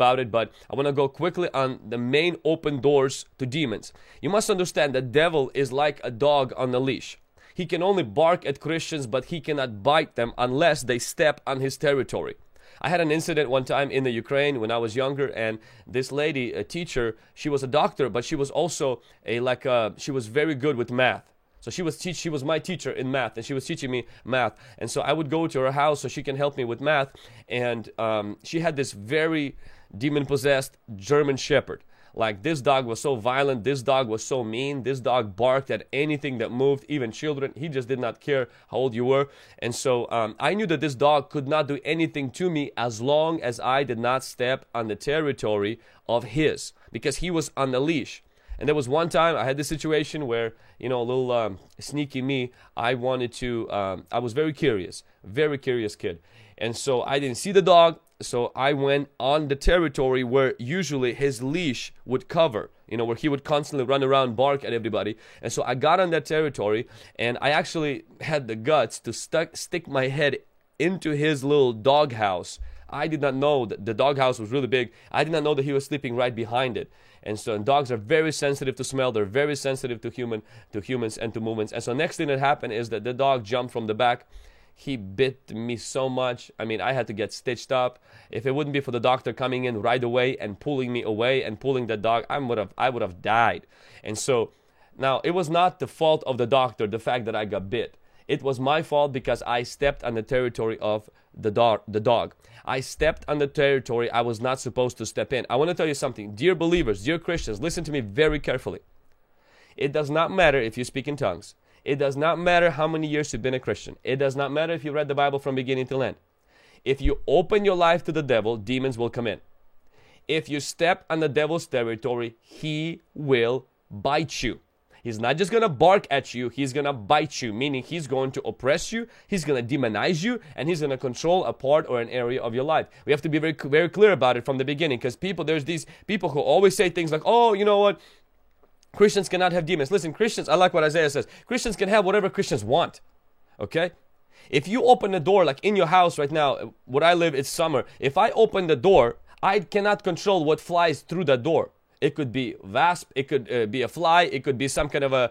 about it, but I want to go quickly on the main open doors to demons. You must understand that devil is like a dog on a leash. He can only bark at Christians, but he cannot bite them unless they step on his territory. I had an incident one time in the Ukraine when I was younger, and this lady, a teacher, she was a doctor, but she was also she was very good with math. So she was my teacher in math, and she was teaching me math. And so I would go to her house so she can help me with math. And she had this very demon-possessed German Shepherd. Like, this dog was so violent, this dog was so mean, this dog barked at anything that moved, even children. He just did not care how old you were. And so I knew that this dog could not do anything to me as long as I did not step on the territory of his, because he was on the leash. And there was one time I had this situation where, you know, a little sneaky me, I wanted to, I was very curious kid. And so I didn't see the dog, so I went on the territory where usually his leash would cover, you know, where he would constantly run around, bark at everybody. And so I got on that territory, and I actually had the guts to stick my head into his little doghouse. I did not know that the doghouse was really big. I did not know that he was sleeping right behind it. And so, and dogs are very sensitive to smell. They're very sensitive to humans and to movements. And so next thing that happened is that the dog jumped from the back. He bit me so much. I mean, I had to get stitched up. If it wouldn't be for the doctor coming in right away and pulling me away and pulling the dog, I would have died. And so now it was not the fault of the doctor, the fact that I got bit. It was my fault because I stepped on the territory of the dog. I stepped on the territory I was not supposed to step in. I want to tell you something. Dear believers, dear Christians, listen to me very carefully. It does not matter if you speak in tongues. It does not matter how many years you've been a Christian. It does not matter if you read the Bible from beginning to end. If you open your life to the devil, demons will come in. If you step on the devil's territory, he will bite you. He's not just going to bark at you, he's going to bite you, meaning he's going to oppress you, he's going to demonize you, and he's going to control a part or an area of your life. We have to be very, very clear about it from the beginning, because there's these people who always say things like, oh, you know what, Christians cannot have demons. Listen, Christians, I like what Isaiah says, Christians can have whatever Christians want, okay? If you open the door, like in your house right now, where I live, it's summer. If I open the door, I cannot control what flies through the door. It could be wasp, it could be a fly, it could be some kind of a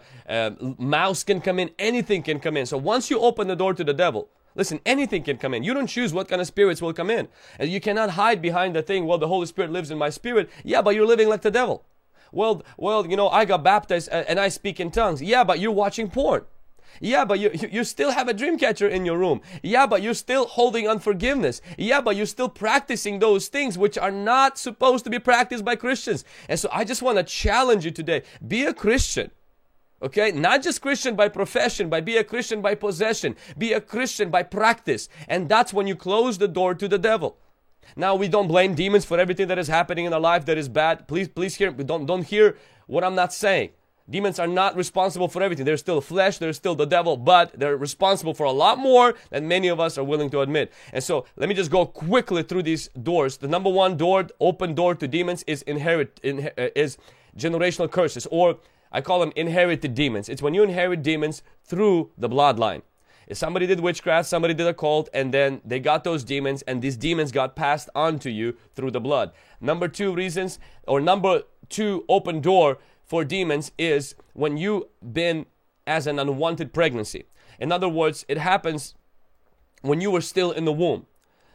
mouse can come in, anything can come in. So once you open the door to the devil, listen, anything can come in. You don't choose what kind of spirits will come in. And you cannot hide behind the thing, well, the Holy Spirit lives in my spirit. Yeah, but you're living like the devil. Well, you know, I got baptized and I speak in tongues. Yeah, but you're watching porn. Yeah, but you still have a dream catcher in your room. Yeah, but you're still holding unforgiveness. Yeah, but you're still practicing those things which are not supposed to be practiced by Christians. And so I just want to challenge you today. Be a Christian. Okay, not just Christian by profession, but be a Christian by possession. Be a Christian by practice. And that's when you close the door to the devil. Now, we don't blame demons for everything that is happening in our life that is bad. Please hear, don't hear what I'm not saying. Demons are not responsible for everything. They're still flesh, they're still the devil, but they're responsible for a lot more than many of us are willing to admit. And so, let me just go quickly through these doors. The number one door, open door to demons is generational curses, or I call them inherited demons. It's when you inherit demons through the bloodline. If somebody did witchcraft, somebody did a cult, and then they got those demons, and these demons got passed on to you through the blood. Number two open door for demons is when you've been as an unwanted pregnancy. In other words, it happens when you were still in the womb,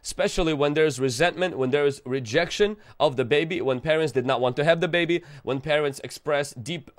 especially when there's resentment, when there is rejection of the baby, when parents did not want to have the baby, when parents express deep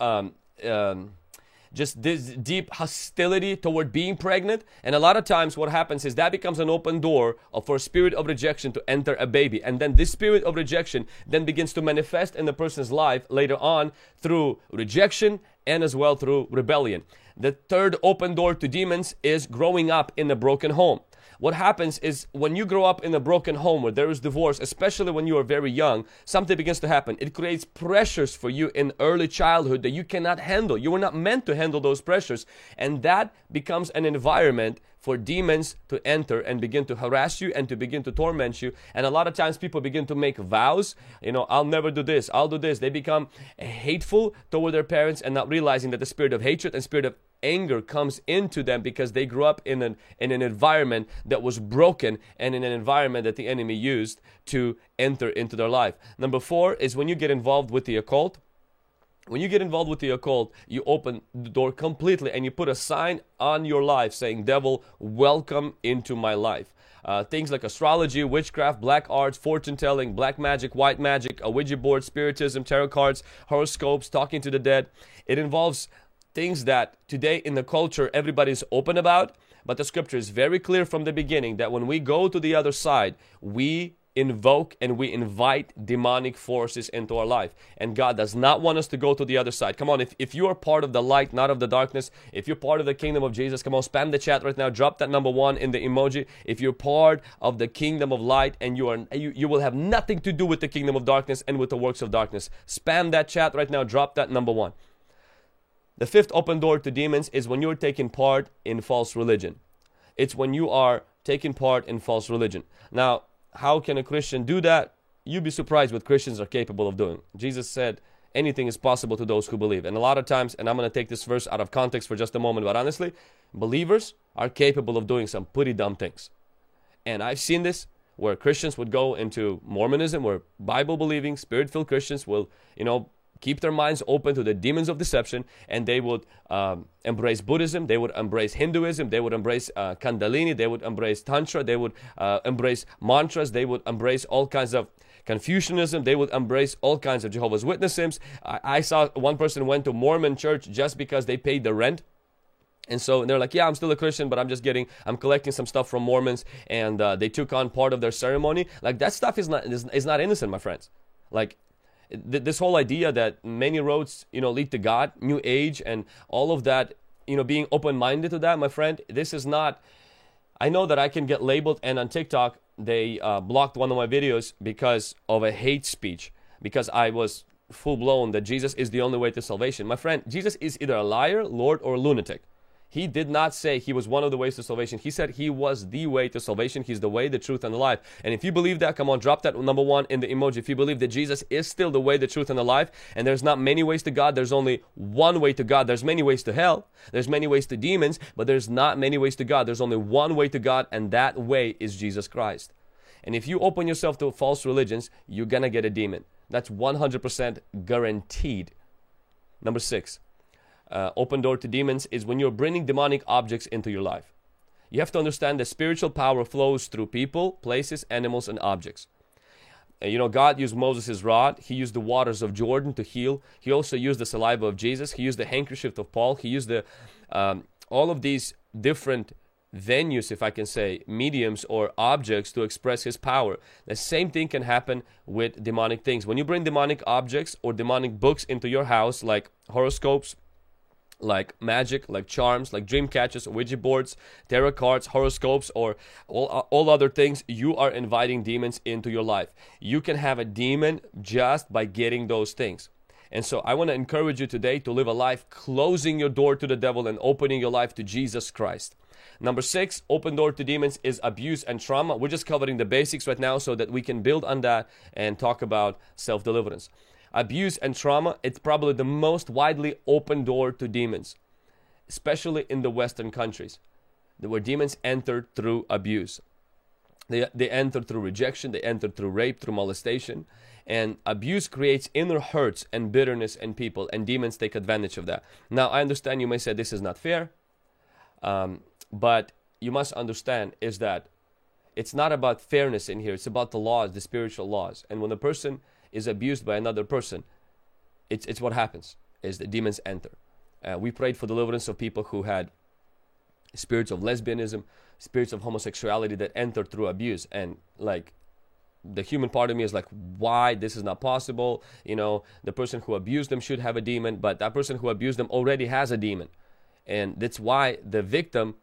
just this deep hostility toward being pregnant. And a lot of times what happens is that becomes an open door for a spirit of rejection to enter a baby. And then this spirit of rejection then begins to manifest in the person's life later on through rejection and as well through rebellion. The third open door to demons is growing up in a broken home. What happens is when you grow up in a broken home where there is divorce, especially when you are very young, something begins to happen. It creates pressures for you in early childhood that you cannot handle. You were not meant to handle those pressures. And that becomes an environment for demons to enter and begin to harass you and to begin to torment you. And a lot of times people begin to make vows, you know, I'll never do this, I'll do this. They become hateful toward their parents and not realizing that the spirit of hatred and spirit of anger comes into them because they grew up in an environment that was broken and in an environment that the enemy used to enter into their life. Number 4 is when you get involved with the occult. When you get involved with the occult, you open the door completely and you put a sign on your life saying, "Devil, welcome into my life." Things like astrology, witchcraft, black arts, fortune telling, black magic, white magic, a Ouija board, spiritism, tarot cards, horoscopes, talking to the dead. It involves things that today in the culture everybody's open about, but the scripture is very clear from the beginning that when we go to the other side, we invoke and we invite demonic forces into our life, and God does not want us to go to the other side. Come on, if you are part of the light, not of the darkness, if you're part of the kingdom of Jesus, come on, spam the chat right now, drop that number 1 in the emoji. If you're part of the kingdom of light and you will have nothing to do with the kingdom of darkness and with the works of darkness, spam that chat right now, drop that number 1. The 5th open door to demons is when you're taking part in false religion. It's when you are taking part in false religion. Now, how can a Christian do that? You'd be surprised what Christians are capable of doing. Jesus said, anything is possible to those who believe. And a lot of times, and I'm going to take this verse out of context for just a moment, but honestly, believers are capable of doing some pretty dumb things. And I've seen this where Christians would go into Mormonism, where Bible-believing, Spirit-filled Christians will, keep their minds open to the demons of deception, and they would embrace Buddhism, they would embrace Hinduism, they would embrace Kundalini, they would embrace Tantra, they would embrace mantras, they would embrace all kinds of Confucianism, they would embrace all kinds of Jehovah's Witnesses. I saw one person went to Mormon church just because they paid the rent. And so they're like, yeah, I'm still a Christian, but I'm collecting some stuff from Mormons, and they took on part of their ceremony. Like, that stuff is not innocent, my friends. Like, this whole idea that many roads, lead to God, New Age, and all of that, being open-minded to that, my friend, this is not. I know that I can get labeled, and on TikTok, they blocked one of my videos because of a hate speech, because I was full-blown that Jesus is the only way to salvation. My friend, Jesus is either a liar, Lord, or a lunatic. He did not say he was one of the ways to salvation. He said he was the way to salvation. He's the way, the truth, and the life. And if you believe that, come on, drop that number 1 in the emoji. If you believe that Jesus is still the way, the truth, and the life, and there's not many ways to God, there's only one way to God. There's many ways to hell, there's many ways to demons, but there's not many ways to God. There's only one way to God, and that way is Jesus Christ. And if you open yourself to false religions, you're gonna get a demon. That's 100% guaranteed. Number 6. Open door to demons is when you're bringing demonic objects into your life. You have to understand that spiritual power flows through people, places, animals, and objects. God used Moses' rod. He used the waters of Jordan to heal. He also used the saliva of Jesus. He used the handkerchief of Paul. He used all of these different venues, if I can say, mediums or objects to express his power. The same thing can happen with demonic things. When you bring demonic objects or demonic books into your house, like horoscopes, like magic, like charms, like dream catchers, Ouija boards, tarot cards, horoscopes, or all other things, you are inviting demons into your life. You can have a demon just by getting those things. And so I want to encourage you today to live a life closing your door to the devil and opening your life to Jesus Christ. Number 6, open door to demons is abuse and trauma. We're just covering the basics right now so that we can build on that and talk about self-deliverance. Abuse and trauma, it's probably the most widely open door to demons, especially in the Western countries, where demons enter through abuse. They enter through rejection, they enter through rape, through molestation, and abuse creates inner hurts and bitterness in people, and demons take advantage of that. Now, I understand you may say this is not fair, but you must understand is that it's not about fairness in here, it's about the laws, the spiritual laws. And when a person is abused by another person, it's what happens, is the demons enter. We prayed for deliverance of people who had spirits of lesbianism, spirits of homosexuality that entered through abuse, and like the human part of me is like, why this is not possible? The person who abused them should have a demon, but that person who abused them already has a demon, and that's why the victim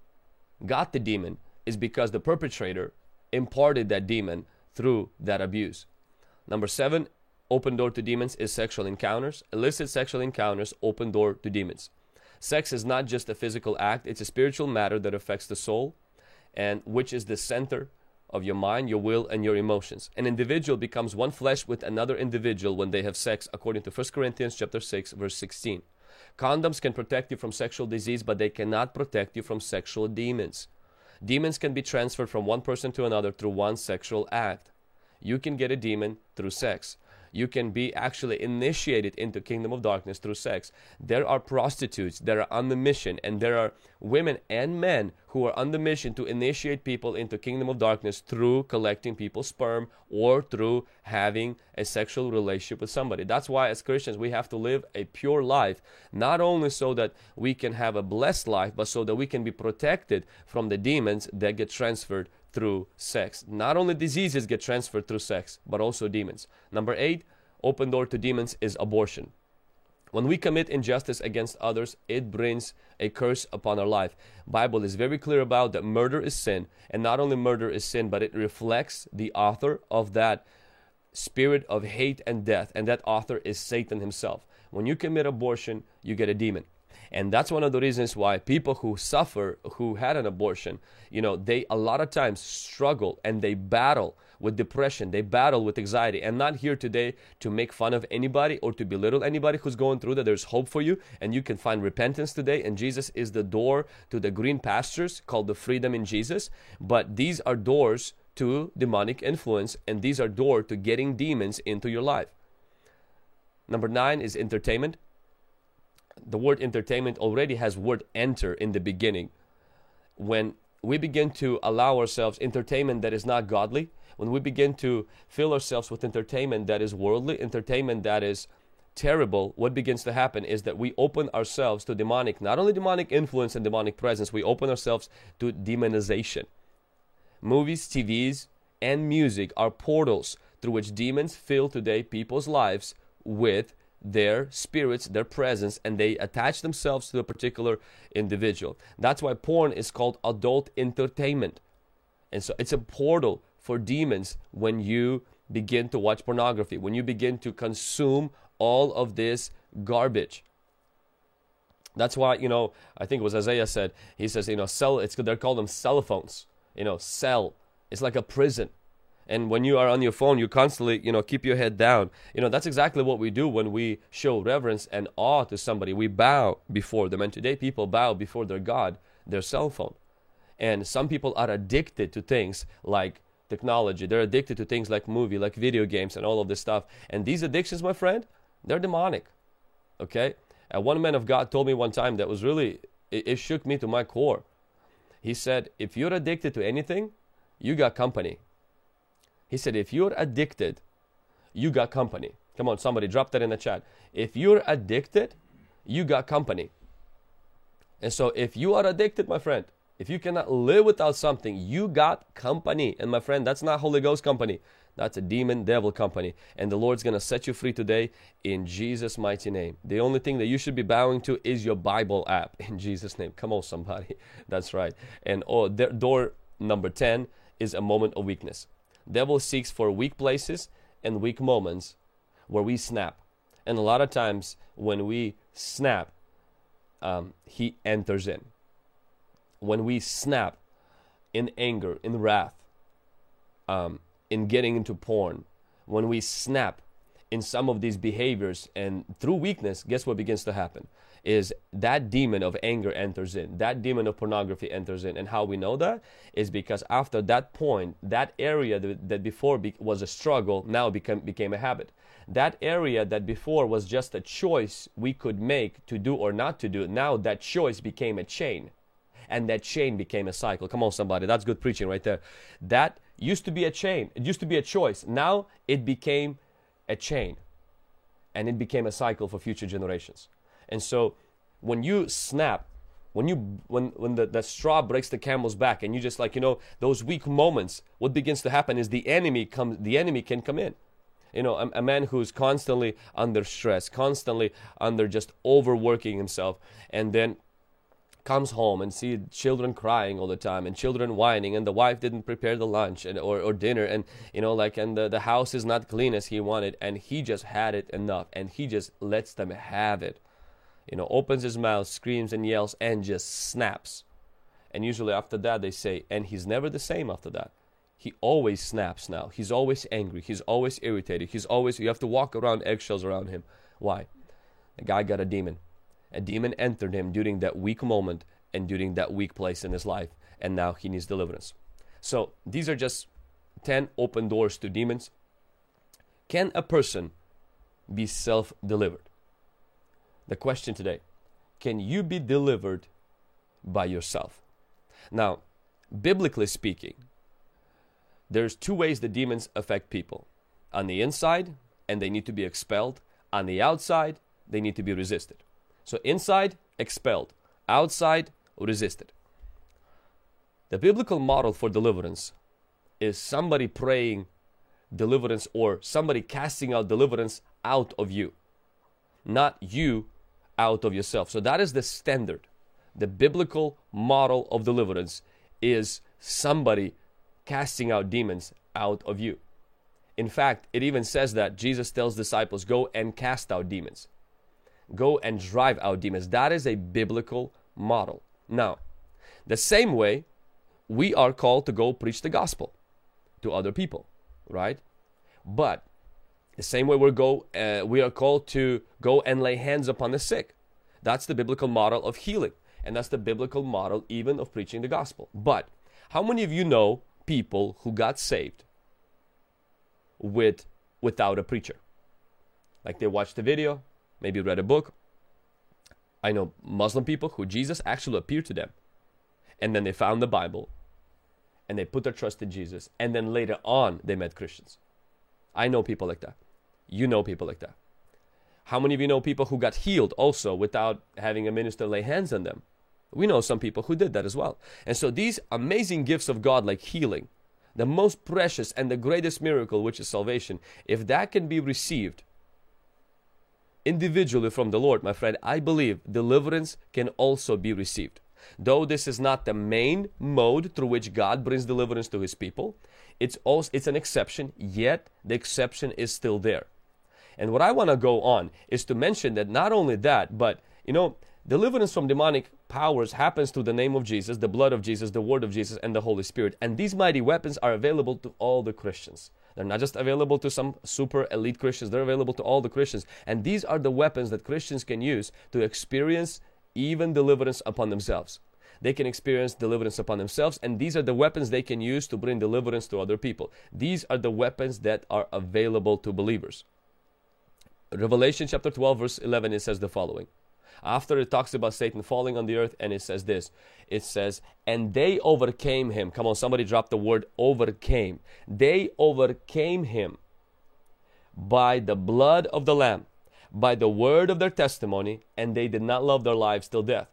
got the demon, is because the perpetrator imparted that demon through that abuse. Number 7, open door to demons is sexual encounters. Illicit sexual encounters open door to demons. Sex is not just a physical act, it's a spiritual matter that affects the soul, and which is the center of your mind, your will, and your emotions. An individual becomes one flesh with another individual when they have sex, according to 1 Corinthians chapter 6, verse 16. Condoms can protect you from sexual disease, but they cannot protect you from sexual demons. Demons can be transferred from one person to another through one sexual act. You can get a demon through sex. You can be actually initiated into kingdom of darkness through sex. There are prostitutes that are on the mission, and there are women and men who are on the mission to initiate people into kingdom of darkness through collecting people's sperm or through having a sexual relationship with somebody. That's why as Christians we have to live a pure life, not only so that we can have a blessed life, but so that we can be protected from the demons that get transferred through sex. Not only diseases get transferred through sex, but also demons. Number 8, open door to demons is abortion. When we commit injustice against others, it brings a curse upon our life. Bible is very clear about that murder is sin, and not only murder is sin, but it reflects the author of that spirit of hate and death, and that author is Satan himself. When you commit abortion, you get a demon. And that's one of the reasons why people who suffer, who had an abortion, they a lot of times struggle and they battle with depression, they battle with anxiety. I'm not here today to make fun of anybody or to belittle anybody who's going through that. There's hope for you, and you can find repentance today, and Jesus is the door to the green pastures called the freedom in Jesus. But these are doors to demonic influence, and these are doors to getting demons into your life. Number 9 is entertainment. The word entertainment already has word enter in the beginning. When we begin to allow ourselves entertainment that is not godly, when we begin to fill ourselves with entertainment that is worldly, entertainment that is terrible, what begins to happen is that we open ourselves to demonic, not only demonic influence and demonic presence, we open ourselves to demonization. Movies, TVs, and music are portals through which demons fill today people's lives with their spirits, their presence, and they attach themselves to a particular individual. That's why porn is called adult entertainment. And so it's a portal for demons when you begin to watch pornography, when you begin to consume all of this garbage. That's why, I think it was Isaiah said, he says, they're called them cell phones, cell. It's like a prison. And when you are on your phone, you constantly, keep your head down. That's exactly what we do when we show reverence and awe to somebody. We bow before them. And today people bow before their God, their cell phone. And some people are addicted to things like technology. They're addicted to things like movie, like video games and all of this stuff. And these addictions, my friend, they're demonic. Okay? And one man of God told me one time that was really, it shook me to my core. He said, if you're addicted to anything, you got company. He said, if you're addicted, you got company. Come on, somebody drop that in the chat. If you're addicted, you got company. And so if you are addicted, my friend, if you cannot live without something, you got company. And my friend, that's not Holy Ghost company. That's a demon devil company. And the Lord's going to set you free today in Jesus' mighty name. The only thing that you should be bowing to is your Bible app in Jesus' name. Come on, somebody. That's right. And door number 10 is a moment of weakness. Devil seeks for weak places and weak moments where we snap. And a lot of times when we snap, he enters in. When we snap in anger, in wrath, in getting into porn, when we snap in some of these behaviors and through weakness, guess what begins to happen? Is that demon of anger enters in. That demon of pornography enters in. And how we know that is because after that point, that area that before was a struggle now became a habit. That area that before was just a choice we could make to do or not to do. Now that choice became a chain. And that chain became a cycle. Come on, somebody. That's good preaching right there. That used to be a chain. It used to be a choice. Now it became a chain. And it became a cycle for future generations. And so when you snap, when the straw breaks the camel's back and you just those weak moments, what begins to happen is the enemy can come in. A man who's constantly under stress, constantly under just overworking himself, and then comes home and see children crying all the time and children whining and the wife didn't prepare the lunch or dinner and the house is not clean as he wanted, and he just had it enough and he just lets them have it. Opens his mouth, screams and yells, and just snaps. And usually after that they say, and he's never the same after that. He always snaps now. He's always angry. He's always irritated. You have to walk around eggshells around him. Why? The guy got a demon. a demon entered him during that weak moment and during that weak place in his life, and now he needs deliverance. So these are just 10 open doors to demons. Can a person be self-delivered? The question today, can you be delivered by yourself? Now, biblically speaking, there's two ways the demons affect people. On the inside, and they need to be expelled. On the outside, they need to be resisted. So inside, expelled. Outside, resisted. The biblical model for deliverance is somebody praying deliverance or somebody casting out deliverance out of you, not you out of yourself. So that is the standard. The biblical model of deliverance is somebody casting out demons out of you. In fact, it even says that Jesus tells disciples, go and cast out demons. Go and drive out demons. That is a biblical model. Now, the same way we are called to go preach the gospel to other people, right? But the same way we are called to go and lay hands upon the sick. That's the biblical model of healing. And that's the biblical model even of preaching the gospel. But how many of you know people who got saved without a preacher? Like they watched a video, maybe read a book. I know Muslim people who Jesus actually appeared to them. And then they found the Bible. And they put their trust in Jesus. And then later on they met Christians. I know people like that. You know people like that. How many of you know people who got healed also without having a minister lay hands on them? We know some people who did that as well. And so these amazing gifts of God like healing, the most precious and the greatest miracle, which is salvation, if that can be received individually from the Lord, my friend, I believe deliverance can also be received. Though this is not the main mode through which God brings deliverance to His people, it's an exception, yet the exception is still there. And what I want to go on is to mention that not only that, but deliverance from demonic powers happens through the name of Jesus, the blood of Jesus, the word of Jesus, and the Holy Spirit. And these mighty weapons are available to all the Christians. They're not just available to some super elite Christians. They're available to all the Christians. And these are the weapons that Christians can use to experience even deliverance upon themselves. They can experience deliverance upon themselves, and these are the weapons they can use to bring deliverance to other people. These are the weapons that are available to believers. Revelation chapter 12 verse 11, it says the following. After it talks about Satan falling on the earth, and it says this. It says, and they overcame him. Come on, somebody drop the word overcame. They overcame him by the blood of the Lamb, by the word of their testimony, and they did not love their lives till death.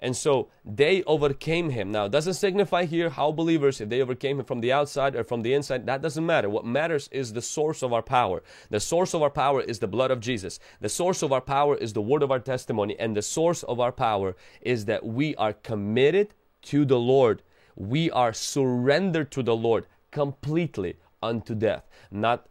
And so they overcame him. Now, it doesn't signify here how believers, if they overcame him from the outside or from the inside, that doesn't matter. What matters is the source of our power. The source of our power is the blood of Jesus. The source of our power is the word of our testimony. And the source of our power is that we are committed to the Lord. We are surrendered to the Lord completely unto death. Not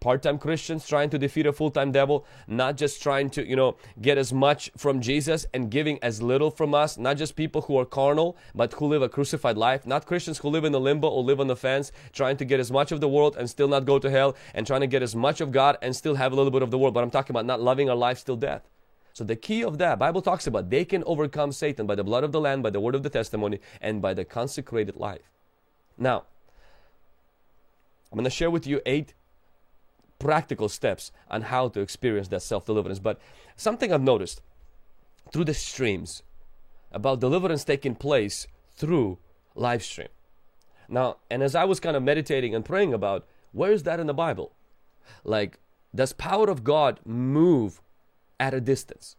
part-time Christians trying to defeat a full-time devil, not just trying to, get as much from Jesus and giving as little from us, not just people who are carnal, but who live a crucified life, not Christians who live in the limbo or live on the fence, trying to get as much of the world and still not go to hell, and trying to get as much of God and still have a little bit of the world. But I'm talking about not loving our lives till death. So the key of that, Bible talks about they can overcome Satan by the blood of the Lamb, by the word of the testimony, and by the consecrated life. Now, I'm going to share with you 8 practical steps on how to experience that self-deliverance. But something I've noticed through the streams about deliverance taking place through live stream. Now, and as I was kind of meditating and praying about, where is that in the Bible? Like, does power of God move at a distance?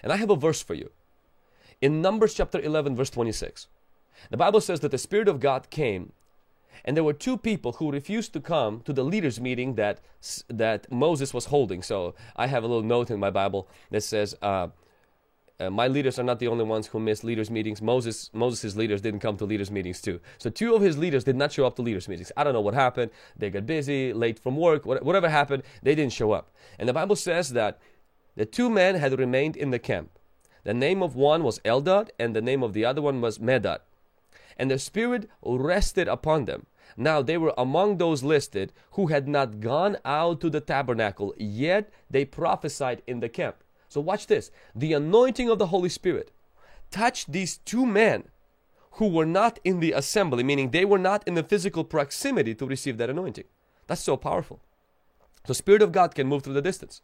And I have a verse for you. In Numbers chapter 11 verse 26, the Bible says that the Spirit of God came. And there were 2 people who refused to come to the leaders' meeting that Moses was holding. So I have a little note in my Bible that says, my leaders are not the only ones who missed leaders' meetings. Moses' leaders didn't come to leaders' meetings too. So 2 of his leaders did not show up to leaders' meetings. I don't know what happened. They got busy, late from work, whatever happened, they didn't show up. And the Bible says that the 2 men had remained in the camp. The name of one was Eldad and the name of the other one was Medad. And the Spirit rested upon them. Now they were among those listed who had not gone out to the tabernacle, yet they prophesied in the camp. So watch this. The anointing of the Holy Spirit touched these two men who were not in the assembly, meaning they were not in the physical proximity to receive that anointing. That's so powerful. So Spirit of God can move through the distance.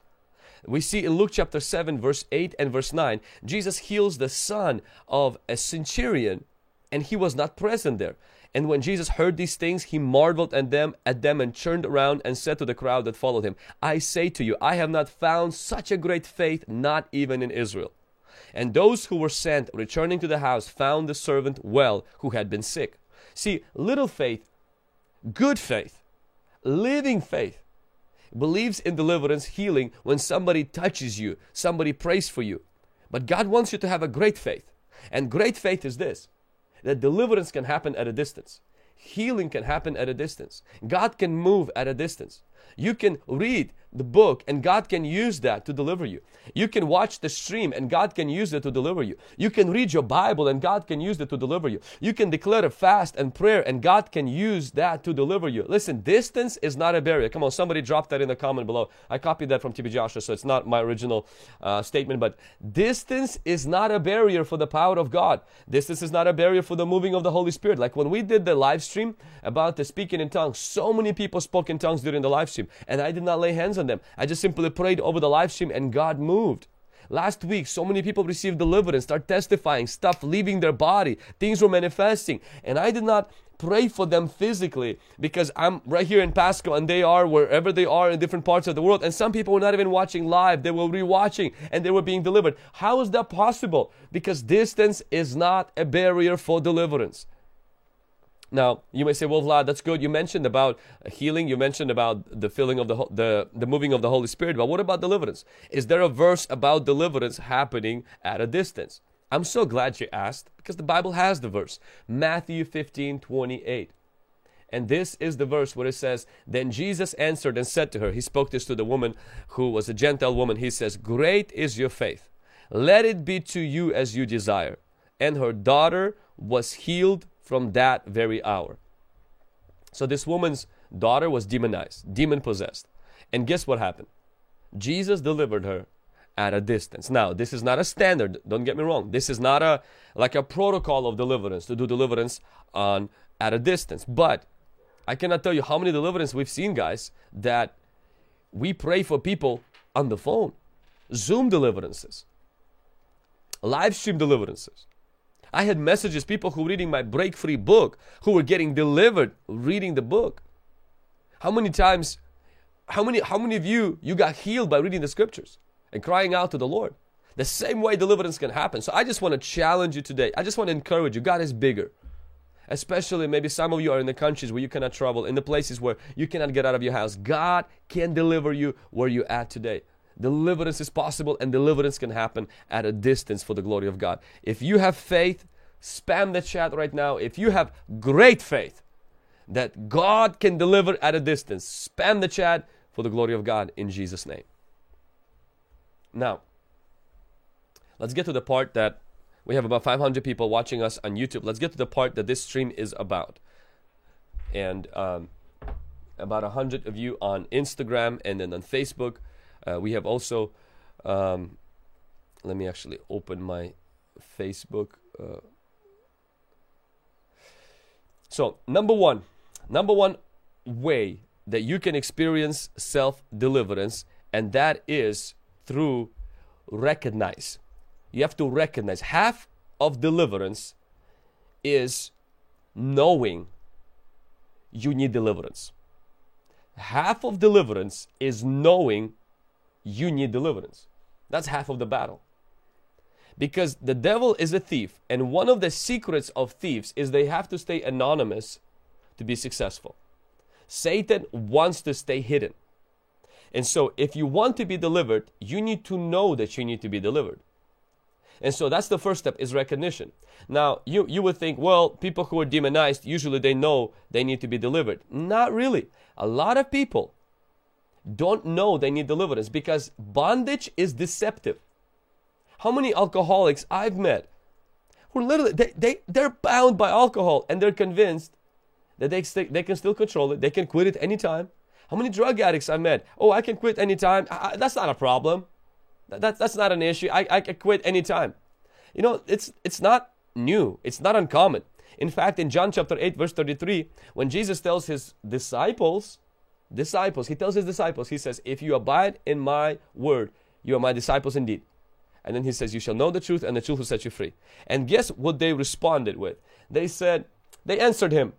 We see in Luke chapter 7, verse 8 and verse 9, Jesus heals the son of a centurion, and he was not present there. And when Jesus heard these things, he marveled at them and turned around and said to the crowd that followed him, I say to you, I have not found such a great faith, not even in Israel. And those who were sent, returning to the house, found the servant well who had been sick. See, little faith, good faith, living faith, believes in deliverance, healing, when somebody touches you, somebody prays for you. But God wants you to have a great faith. And great faith is this, that deliverance can happen at a distance. Healing can happen at a distance. God can move at a distance. You can read the book and God can use that to deliver you. You can watch the stream and God can use it to deliver you. You can read your Bible and God can use it to deliver you. You can declare a fast and prayer and God can use that to deliver you. Listen, distance is not a barrier. Come on, somebody drop that in the comment below. I copied that from TB Joshua, so it's not my original statement, but distance is not a barrier for the power of God. Distance is not a barrier for the moving of the Holy Spirit. Like when we did the live stream about the speaking in tongues, so many people spoke in tongues during the live stream and I did not lay hands on them. I just simply prayed over the live stream and God moved. Last week, so many people received deliverance, start testifying, stuff leaving their body, things were manifesting. And I did not pray for them physically because I'm right here in Pasco and they are wherever they are in different parts of the world. And some people were not even watching live, they were rewatching and they were being delivered. How is that possible? Because distance is not a barrier for deliverance. Now, you may say, well, Vlad, that's good. You mentioned about healing. You mentioned about the filling of the moving of the Holy Spirit. But what about deliverance? Is there a verse about deliverance happening at a distance? I'm so glad you asked because the Bible has the verse. Matthew 15:28. And this is the verse where it says, Then Jesus answered and said to her, he spoke this to the woman who was a Gentile woman. He says, Great is your faith. Let it be to you as you desire. And her daughter was healed from that very hour. So this woman's daughter was demonized, demon possessed. And guess what happened? Jesus delivered her at a distance. Now, this is not a standard, don't get me wrong. This is not a protocol of deliverance to do deliverance at a distance. But I cannot tell you how many deliverance we've seen, guys, that we pray for people on the phone, Zoom deliverances, live stream deliverances. I had messages, people who were reading my Break Free book, who were getting delivered reading the book. How many of you got healed by reading the scriptures and crying out to the Lord? The same way deliverance can happen. So I just want to challenge you today. I just want to encourage you. God is bigger. Especially maybe some of you are in the countries where you cannot travel, in the places where you cannot get out of your house. God can deliver you where you're at today. Deliverance is possible and deliverance can happen at a distance for the glory of God. If you have faith, spam the chat right now. If you have great faith that God can deliver at a distance, spam the chat for the glory of God in Jesus' name. Now, let's get to the part that we have about 500 people watching us on YouTube. Let's get to the part that this stream is about. And about 100 of you on Instagram and then on Facebook. We have also, let me actually open my Facebook. So number one way that you can experience self-deliverance, and that is through recognize. You have to recognize. Half of deliverance is knowing you need deliverance. Half of deliverance is knowing you need deliverance. That's half of the battle. Because the devil is a thief, and one of the secrets of thieves is they have to stay anonymous to be successful. Satan wants to stay hidden. And so if you want to be delivered, you need to know that you need to be delivered. And so that's the first step, is recognition. Now, you would think, well, people who are demonized, usually they know they need to be delivered. Not really. A lot of people don't know they need deliverance because bondage is deceptive. How many alcoholics I've met who literally they're bound by alcohol and they're convinced that they can still control it, they can quit it anytime. How many drug addicts I met? Oh, I can quit anytime. That's not a problem. That's not an issue. I can quit anytime. You know, it's not new. It's not uncommon. In fact, in John chapter 8 verse 33, when Jesus tells his disciples, he tells his disciples, he says, if you abide in my word, you are my disciples indeed. And then he says, you shall know the truth, and the truth will set you free. And guess what they responded with? They answered him,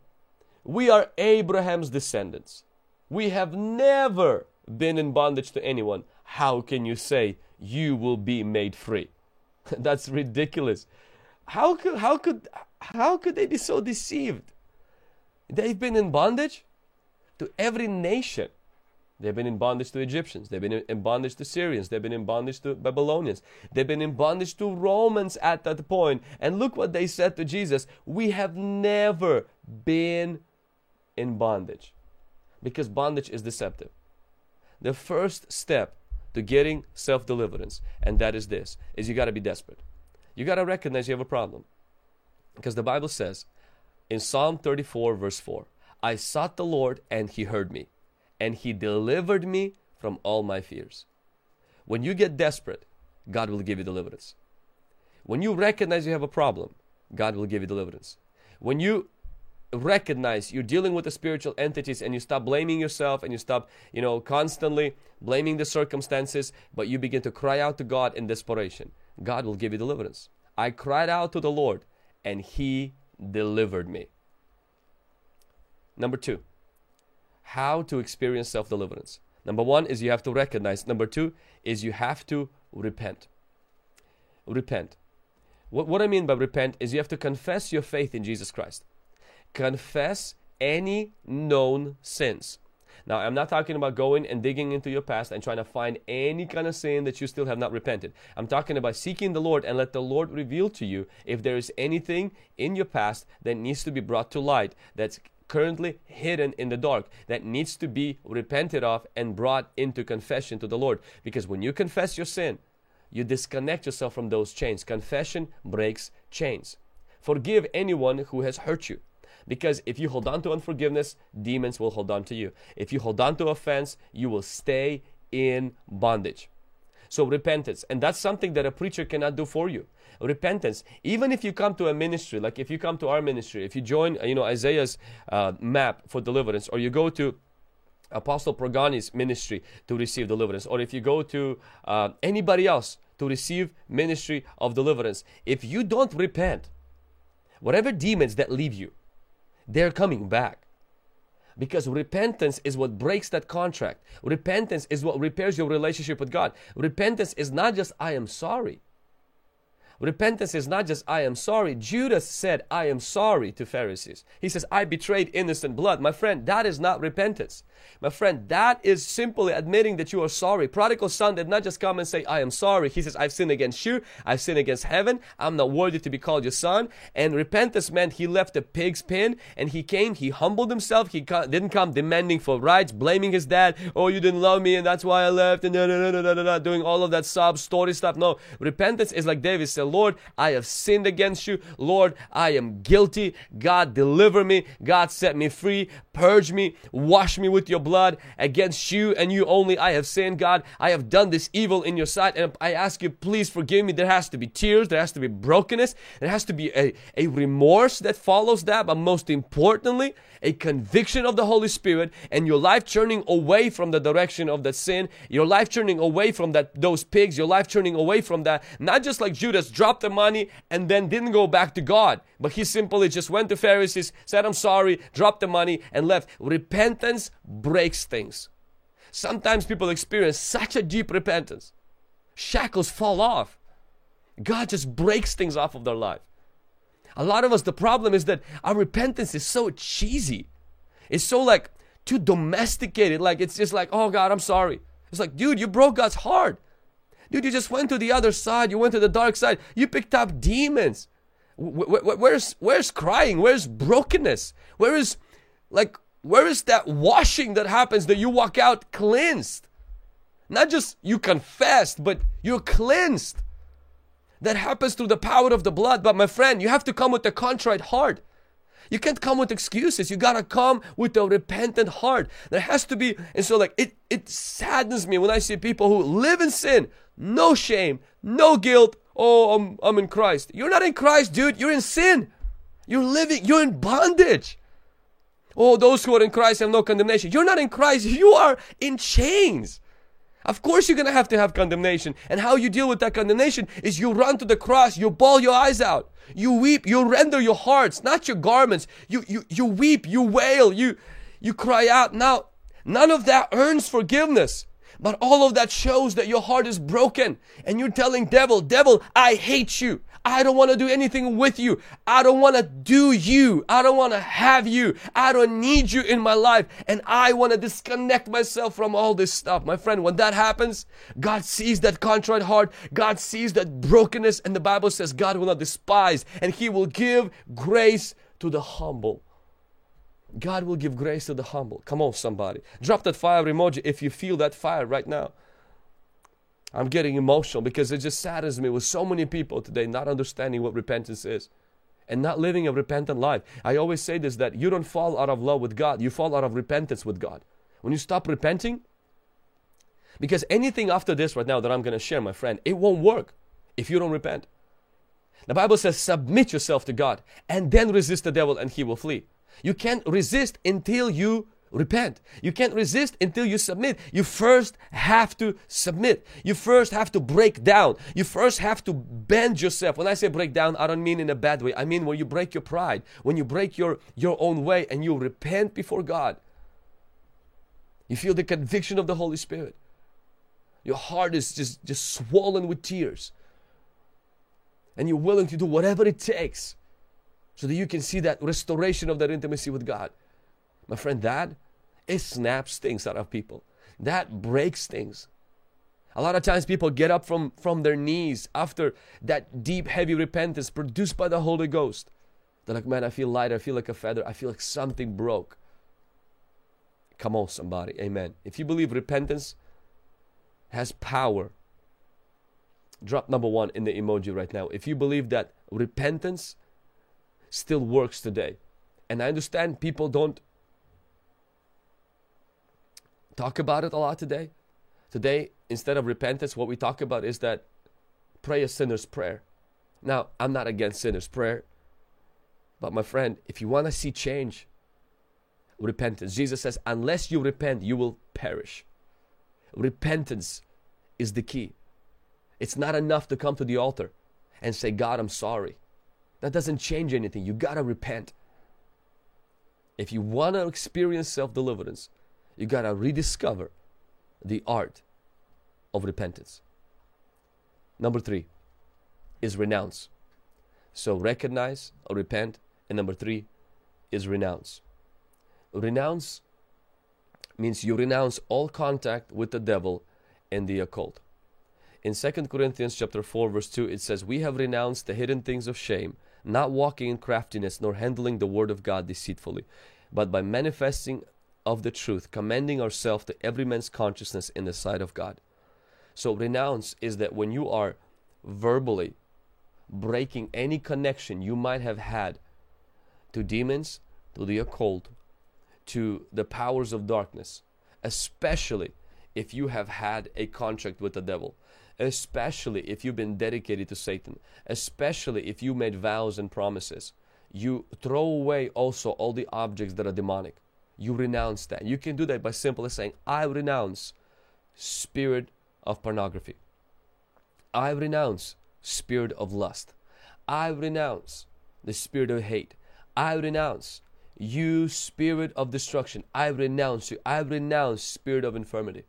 we are Abraham's descendants. We have never been in bondage to anyone. How can you say you will be made free? That's ridiculous. How could they be so deceived? They've been in bondage to every nation. They've been in bondage to Egyptians. They've been in bondage to Syrians. They've been in bondage to Babylonians. They've been in bondage to Romans at that point. And look what they said to Jesus. We have never been in bondage. Because bondage is deceptive. The first step to getting self-deliverance, and that is this, is you got to be desperate. You got to recognize you have a problem. Because the Bible says in Psalm 34 verse 4, I sought the Lord and He heard me, and He delivered me from all my fears. When you get desperate, God will give you deliverance. When you recognize you have a problem, God will give you deliverance. When you recognize you're dealing with the spiritual entities and you stop blaming yourself and you stop, constantly blaming the circumstances, but you begin to cry out to God in desperation, God will give you deliverance. I cried out to the Lord and He delivered me. Number two, how to experience self-deliverance. Number one is you have to recognize. Number two is you have to repent. Repent. What I mean by repent is you have to confess your faith in Jesus Christ. Confess any known sins. Now, I'm not talking about going and digging into your past and trying to find any kind of sin that you still have not repented. I'm talking about seeking the Lord and let the Lord reveal to you if there is anything in your past that needs to be brought to light, that's currently hidden in the dark, that needs to be repented of and brought into confession to the Lord. Because when you confess your sin, you disconnect yourself from those chains. Confession breaks chains. Forgive anyone who has hurt you. Because if you hold on to unforgiveness, demons will hold on to you. If you hold on to offense, you will stay in bondage. So repentance, and that's something that a preacher cannot do for you. Repentance, even if you come to a ministry, like if you come to our ministry, if you join, Isaiah's map for deliverance, or you go to Apostle Pergani's ministry to receive deliverance, or if you go to anybody else to receive ministry of deliverance, if you don't repent, whatever demons that leave you, they're coming back. Because repentance is what breaks that contract. Repentance is what repairs your relationship with God. Repentance is not just, I am sorry. Repentance is not just, I am sorry. Judas said, I am sorry to Pharisees. He says, I betrayed innocent blood. My friend, that is not repentance. My friend, that is simply admitting that you are sorry. Prodigal son did not just come and say, I am sorry. He says, I've sinned against you. I've sinned against heaven. I'm not worthy to be called your son. And repentance meant he left the pig's pen and he came, he humbled himself. He didn't come demanding for rights, blaming his dad. Oh, you didn't love me and that's why I left. And doing all of that sob story stuff. No, repentance is like David said, Lord, I have sinned against you. Lord, I am guilty. God, deliver me. God, set me free. Purge me. Wash me with your blood. Against you and you only I have sinned. God, I have done this evil in your sight. And I ask you, please forgive me. There has to be tears. There has to be brokenness. There has to be a remorse that follows that. But most importantly, a conviction of the Holy Spirit and your life turning away from the direction of that sin. Your life turning away from those pigs. Your life turning away from that. Not just like Judas dropped the money and then didn't go back to God, but he simply just went to Pharisees, said I'm sorry, dropped the money and left. Repentance breaks things. Sometimes people experience such a deep repentance, shackles fall off. God just breaks things off of their life. A lot of us, the problem is that our repentance is so cheesy. It's so like too domesticated. Like it's just like, oh God, I'm sorry. It's like, dude, you broke God's heart. Dude, you just went to the other side. You went to the dark side. You picked up demons. Where's crying? Where's brokenness? Where is that washing that happens that you walk out cleansed? Not just you confessed, but you're cleansed. That happens through the power of the blood. But my friend, you have to come with a contrite heart. You can't come with excuses. You got to come with a repentant heart. There has to be. And so like it saddens me when I see people who live in sin. No shame, no guilt. Oh, I'm in Christ. You're not in Christ, dude. You're in sin. You're in bondage. Oh, those who are in Christ have no condemnation. You're not in Christ. You are in chains. Of course you're going to have condemnation. And how you deal with that condemnation is you run to the cross. You bawl your eyes out. You weep. You render your hearts, not your garments. You weep. You wail. You cry out. Now, none of that earns forgiveness. But all of that shows that your heart is broken. And you're telling devil, I hate you. I don't want to do anything with you. I don't want to do you. I don't want to have you. I don't need you in my life. And I want to disconnect myself from all this stuff. My friend, when that happens, God sees that contrite heart. God sees that brokenness. And the Bible says God will not despise. And He will give grace to the humble. God will give grace to the humble. Come on, somebody. Drop that fire emoji if you feel that fire right now. I'm getting emotional because it just saddens me with so many people today not understanding what repentance is and not living a repentant life. I always say this, that you don't fall out of love with God. You fall out of repentance with God. When you stop repenting, because anything after this right now that I'm going to share, my friend, it won't work if you don't repent. The Bible says, submit yourself to God and then resist the devil and he will flee. You can't resist until you repent. You can't resist until you submit. You first have to submit. You first have to break down. You first have to bend yourself. When I say break down, I don't mean in a bad way. I mean when you break your pride, when you break your own way and you repent before God. You feel the conviction of the Holy Spirit. Your heart is just swollen with tears. And you're willing to do whatever it takes, so that you can see that restoration of that intimacy with God. My friend, that, it snaps things out of people. That breaks things. A lot of times people get up from their knees after that deep, heavy repentance produced by the Holy Ghost. They're like, man, I feel lighter. I feel like a feather. I feel like something broke. Come on, somebody. Amen. If you believe repentance has power, drop number one in the emoji right now. If you believe that repentance still works today. And I understand people don't talk about it a lot today. Today, instead of repentance, what we talk about is that pray a sinner's prayer. Now, I'm not against sinner's prayer. But my friend, if you want to see change, repentance. Jesus says, unless you repent, you will perish. Repentance is the key. It's not enough to come to the altar and say, God, I'm sorry. That doesn't change anything. You got to repent. If you want to experience self-deliverance, you got to rediscover the art of repentance. Number three is renounce. So recognize or repent. And number three is renounce. Renounce means you renounce all contact with the devil and the occult. In 2 Corinthians chapter 4 verse 2, it says, we have renounced the hidden things of shame, not walking in craftiness, nor handling the word of God deceitfully, but by manifesting of the truth, commending ourselves to every man's consciousness in the sight of God. So renounce is that when you are verbally breaking any connection you might have had to demons, to the occult, to the powers of darkness, especially if you have had a contract with the devil, especially if you've been dedicated to Satan, especially if you made vows and promises, you throw away also all the objects that are demonic. You renounce that. You can do that by simply saying, I renounce spirit of pornography. I renounce spirit of lust. I renounce the spirit of hate. I renounce you, spirit of destruction. I renounce you. I renounce spirit of infirmity.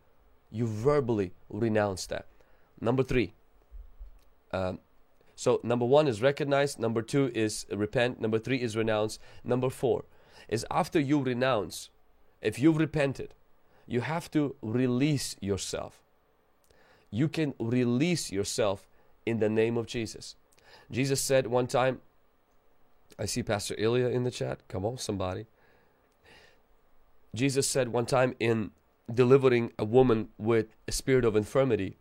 You verbally renounce that. Number three. So number one is recognize. Number two is repent. Number three is renounce. Number four is after you renounce, if you've repented, you have to release yourself. You can release yourself in the name of Jesus. Jesus said one time, I see Pastor Ilya in the chat. Come on, somebody. Jesus said one time in delivering a woman with a spirit of infirmity,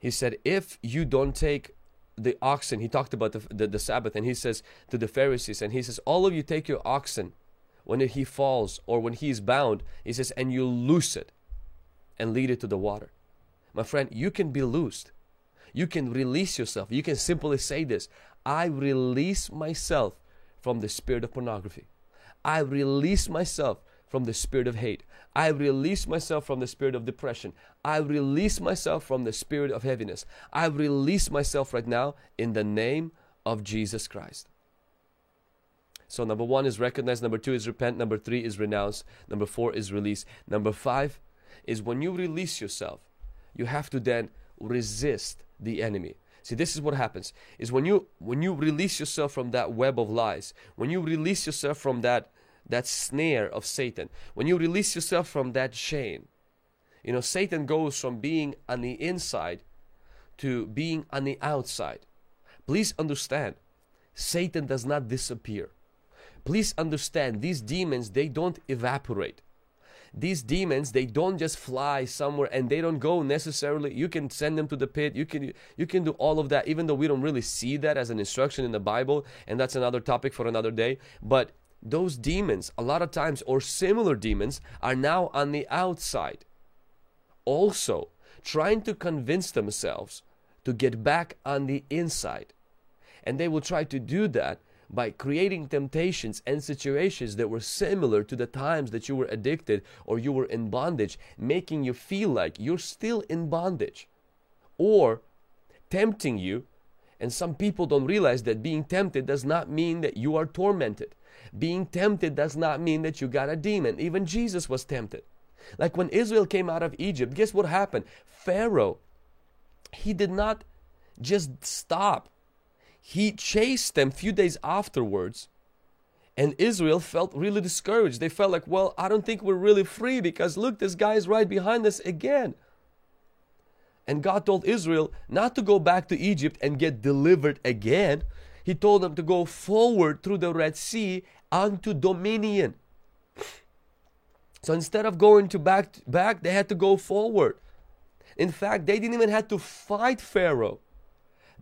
He said, if you don't take the oxen. He talked about the Sabbath, and he says to the Pharisees, and he says, all of you take your oxen when he falls or when he is bound, he says, and you loose it and lead it to the water. My friend, you can be loosed. You can release yourself. You can simply say this: I release myself from the spirit of pornography. I release myself from the spirit of hate. I release myself from the spirit of depression. I release myself from the spirit of heaviness. I release myself right now in the name of Jesus Christ. So number one is recognize. Number two is repent. Number three is renounce. Number four is release. Number five is when you release yourself, you have to then resist the enemy. See, this is what happens, is when you release yourself from that web of lies, when you release yourself from that snare of Satan, when you release yourself from that chain, you know, Satan goes from being on the inside to being on the outside. Please understand, Satan does not disappear. Please understand, these demons, they don't evaporate. These demons, they don't just fly somewhere, and they don't go necessarily. You can send them to the pit. You can do all of that, even though we don't really see that as an instruction in the Bible, and that's another topic for another day. But those demons, a lot of times, or similar demons, are now on the outside, also trying to convince themselves to get back on the inside. And they will try to do that by creating temptations and situations that were similar to the times that you were addicted or you were in bondage, making you feel like you're still in bondage, or tempting you. And some people don't realize that being tempted does not mean that you are tormented. Being tempted does not mean that you got a demon. Even Jesus was tempted. Like when Israel came out of Egypt, guess what happened? Pharaoh, he did not just stop. He chased them a few days afterwards, and Israel felt really discouraged. They felt like, well, I don't think we're really free, because look, this guy is right behind us again. And God told Israel not to go back to Egypt and get delivered again. He told them to go forward through the Red Sea unto dominion. So instead of going to back, they had to go forward. In fact, they didn't even have to fight Pharaoh.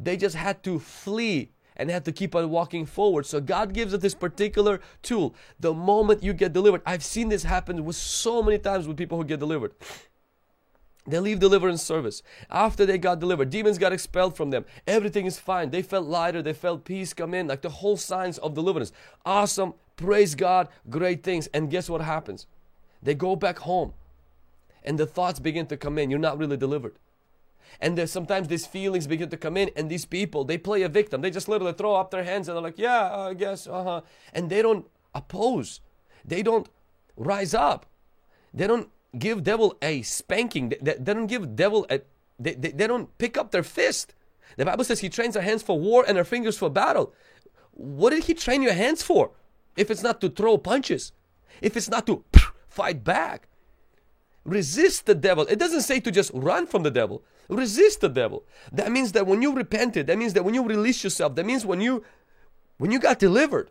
They just had to flee and had to keep on walking forward. So God gives us this particular tool. The moment you get delivered, I've seen this happen with so many times with people who get delivered. They leave deliverance service. After they got delivered, demons got expelled from them. Everything is fine. They felt lighter. They felt peace come in, like the whole signs of deliverance. Awesome. Praise God. Great things. And guess what happens? They go back home and the thoughts begin to come in. You're not really delivered. And there's sometimes these feelings begin to come in, and these people, they play a victim. They just literally throw up their hands and they're like, yeah, I guess, And they don't oppose. They don't rise up. They don't give devil a spanking. They don't give devil a, they don't pick up their fist. The Bible says he trains our hands for war and our fingers for battle. What did he train your hands for? If it's not to throw punches, if it's not to fight back. Resist the devil. It doesn't say to just run from the devil. Resist the devil. That means that when you repented, that means that when you release yourself, that means when you got delivered.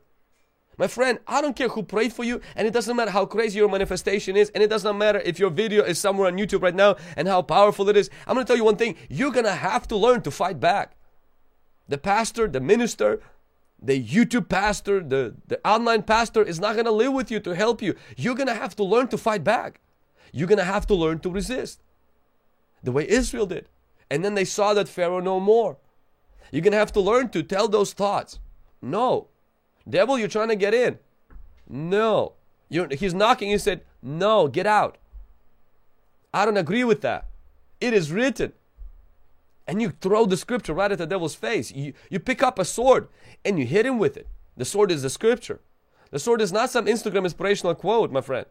My friend, I don't care who prayed for you, and it doesn't matter how crazy your manifestation is, and it doesn't matter if your video is somewhere on YouTube right now and how powerful it is. I'm going to tell you one thing. You're going to have to learn to fight back. The pastor, the minister, the YouTube pastor, the online pastor is not going to live with you to help you. You're going to have to learn to fight back. You're going to have to learn to resist the way Israel did. And then they saw that Pharaoh no more. You're going to have to learn to tell those thoughts. No. Devil, you're trying to get in. No. He's knocking. He said, no, get out. I don't agree with that. It is written. And you throw the scripture right at the devil's face. You pick up a sword and you hit him with it. The sword is the scripture. The sword is not some Instagram inspirational quote, my friend.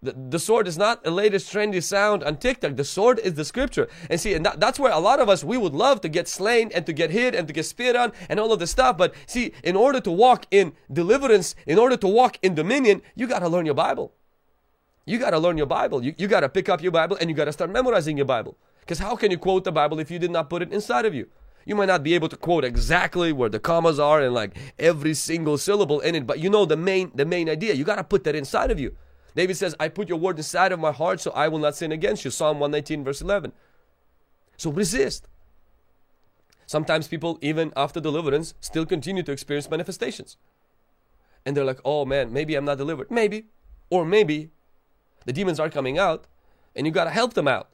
The sword is not the latest trendy sound on TikTok. The sword is the scripture. And see, and that's where a lot of us, we would love to get slain and to get hit and to get spit on and all of this stuff. But see, in order to walk in deliverance, in order to walk in dominion, you got to learn your Bible. You got to learn your Bible. You got to pick up your Bible and you got to start memorizing your Bible. Because how can you quote the Bible if you did not put it inside of you? You might not be able to quote exactly where the commas are and like every single syllable in it. But you know the main idea. You got to put that inside of you. David says, I put your word inside of my heart so I will not sin against you. Psalm 119 verse 11. So resist. Sometimes people, even after deliverance, still continue to experience manifestations. And they're like, oh man, maybe I'm not delivered. Maybe. Or maybe the demons are coming out and you got to help them out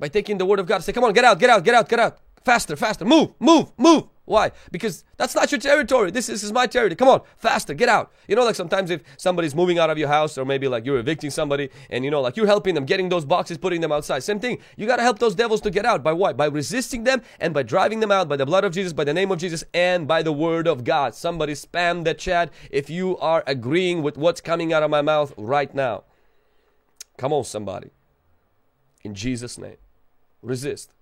by taking the word of God. Say, come on, get out, get out, get out, get out. Faster, faster. Move, move, move. Why? Because that's not your territory. This is my territory. Come on, faster, get out. You know, like sometimes if somebody's moving out of your house, or maybe like you're evicting somebody and you know, like you're helping them, getting those boxes, putting them outside. Same thing. You got to help those devils to get out. By what? By resisting them and by driving them out by the blood of Jesus, by the name of Jesus, and by the word of God. Somebody spam the chat if you are agreeing with what's coming out of my mouth right now. Come on, somebody. In Jesus' name. Resist.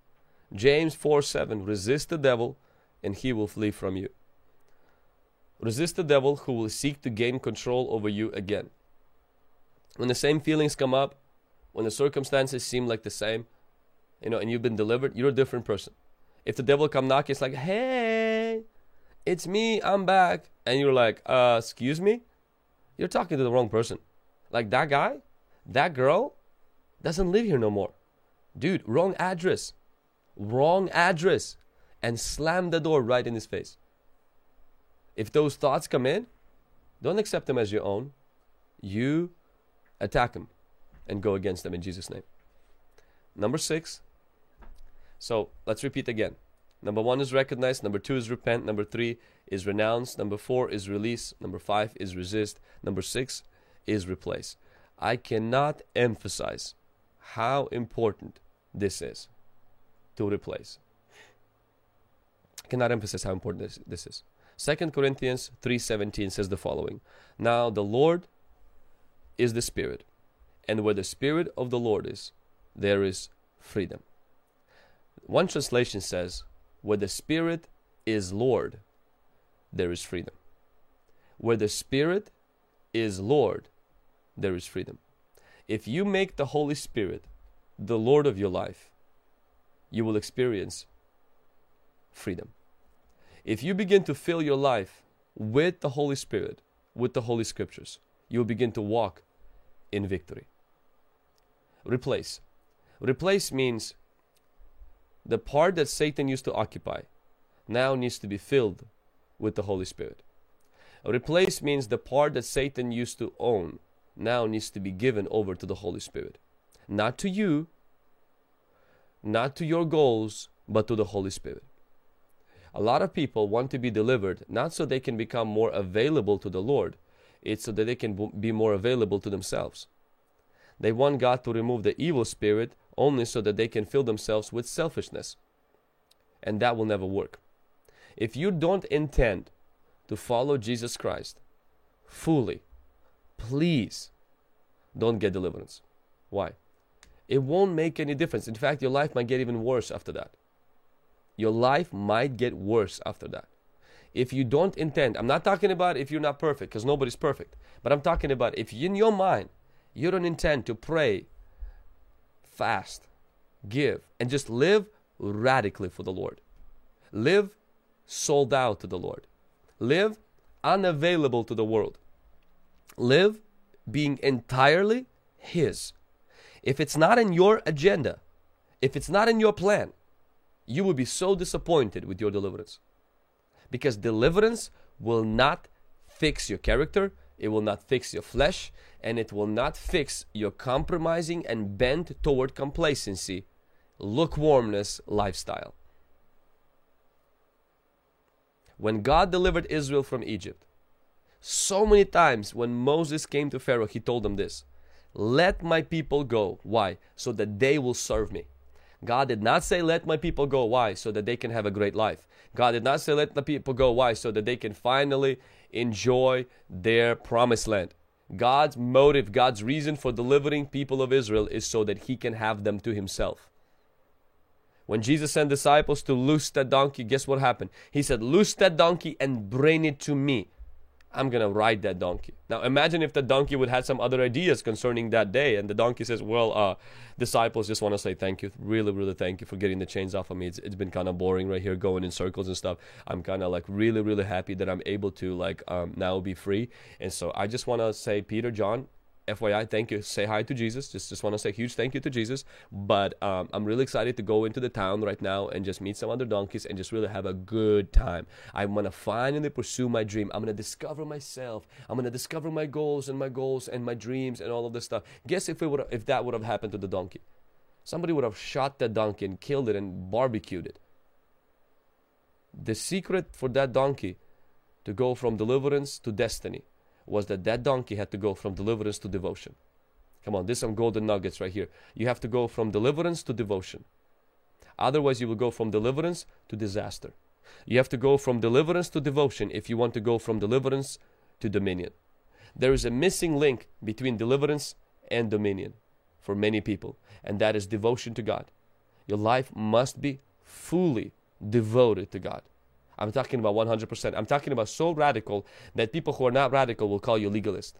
James 4:7, resist the devil and he will flee from you. Resist the devil who will seek to gain control over you again. When the same feelings come up, when the circumstances seem like the same, you know, and you've been delivered, you're a different person. If the devil come knocking, it's like, hey, it's me, I'm back. And you're like, excuse me? You're talking to the wrong person. Like that guy, that girl doesn't live here no more. Dude, wrong address. Wrong address. And slam the door right in his face. If those thoughts come in, don't accept them as your own. You attack them and go against them in Jesus' name. Number 6. So let's repeat again. Number 1 is recognize. Number 2 is repent. Number 3 is renounce. Number 4 is release. Number 5 is resist. Number 6 is replace. I cannot emphasize how important this is to replace. Cannot emphasize how important this is. 2 Corinthians 3:17 says the following. Now the Lord is the Spirit, and where the Spirit of the Lord is, there is freedom. One translation says, where the Spirit is Lord, there is freedom. Where the Spirit is Lord, there is freedom. If you make the Holy Spirit the Lord of your life, you will experience freedom. If you begin to fill your life with the Holy Spirit, with the Holy Scriptures, you will begin to walk in victory. Replace. Replace means the part that Satan used to occupy now needs to be filled with the Holy Spirit. Replace means the part that Satan used to own now needs to be given over to the Holy Spirit. Not to you, not to your goals, but to the Holy Spirit. A lot of people want to be delivered, not so they can become more available to the Lord. It's so that they can be more available to themselves. They want God to remove the evil spirit only so that they can fill themselves with selfishness. And that will never work. If you don't intend to follow Jesus Christ fully, please don't get deliverance. Why? It won't make any difference. In fact, your life might get even worse after that. Your life might get worse after that. If you don't intend, I'm not talking about if you're not perfect, because nobody's perfect. But I'm talking about if in your mind, you don't intend to pray, fast, give, and just live radically for the Lord. Live sold out to the Lord. Live unavailable to the world. Live being entirely His. If it's not in your agenda, if it's not in your plan, you will be so disappointed with your deliverance. Because deliverance will not fix your character, it will not fix your flesh, and it will not fix your compromising and bent toward complacency, lukewarmness lifestyle. When God delivered Israel from Egypt, so many times when Moses came to Pharaoh, he told them this, let my people go. Why? So that they will serve me. God did not say, let my people go. Why? So that they can have a great life. God did not say, let the people go. Why? So that they can finally enjoy their promised land. God's motive, God's reason for delivering people of Israel is so that He can have them to Himself. When Jesus sent disciples to loose that donkey, guess what happened? He said, loose that donkey and bring it to me. I'm going to ride that donkey. Now imagine if the donkey would have some other ideas concerning that day and the donkey says, well, disciples just want to say thank you. Really, really thank you for getting the chains off of me. It's been kind of boring right here going in circles and stuff. I'm kind of like really, really happy that I'm able to now be free. And so I just want to say, Peter, John, FYI, thank you. Say hi to Jesus. Just want to say a huge thank you to Jesus. But I'm really excited to go into the town right now and just meet some other donkeys and just really have a good time. I'm going to finally pursue my dream. I'm going to discover myself. I'm going to discover my goals and my dreams and all of this stuff. Guess if that would have happened to the donkey. Somebody would have shot that donkey and killed it and barbecued it. The secret for that donkey to go from deliverance to destiny was that donkey had to go from deliverance to devotion. Come on, there's some golden nuggets right here. You have to go from deliverance to devotion. Otherwise, you will go from deliverance to disaster. You have to go from deliverance to devotion if you want to go from deliverance to dominion. There is a missing link between deliverance and dominion for many people, and that is devotion to God. Your life must be fully devoted to God. I'm talking about 100%. I'm talking about so radical that people who are not radical will call you legalist.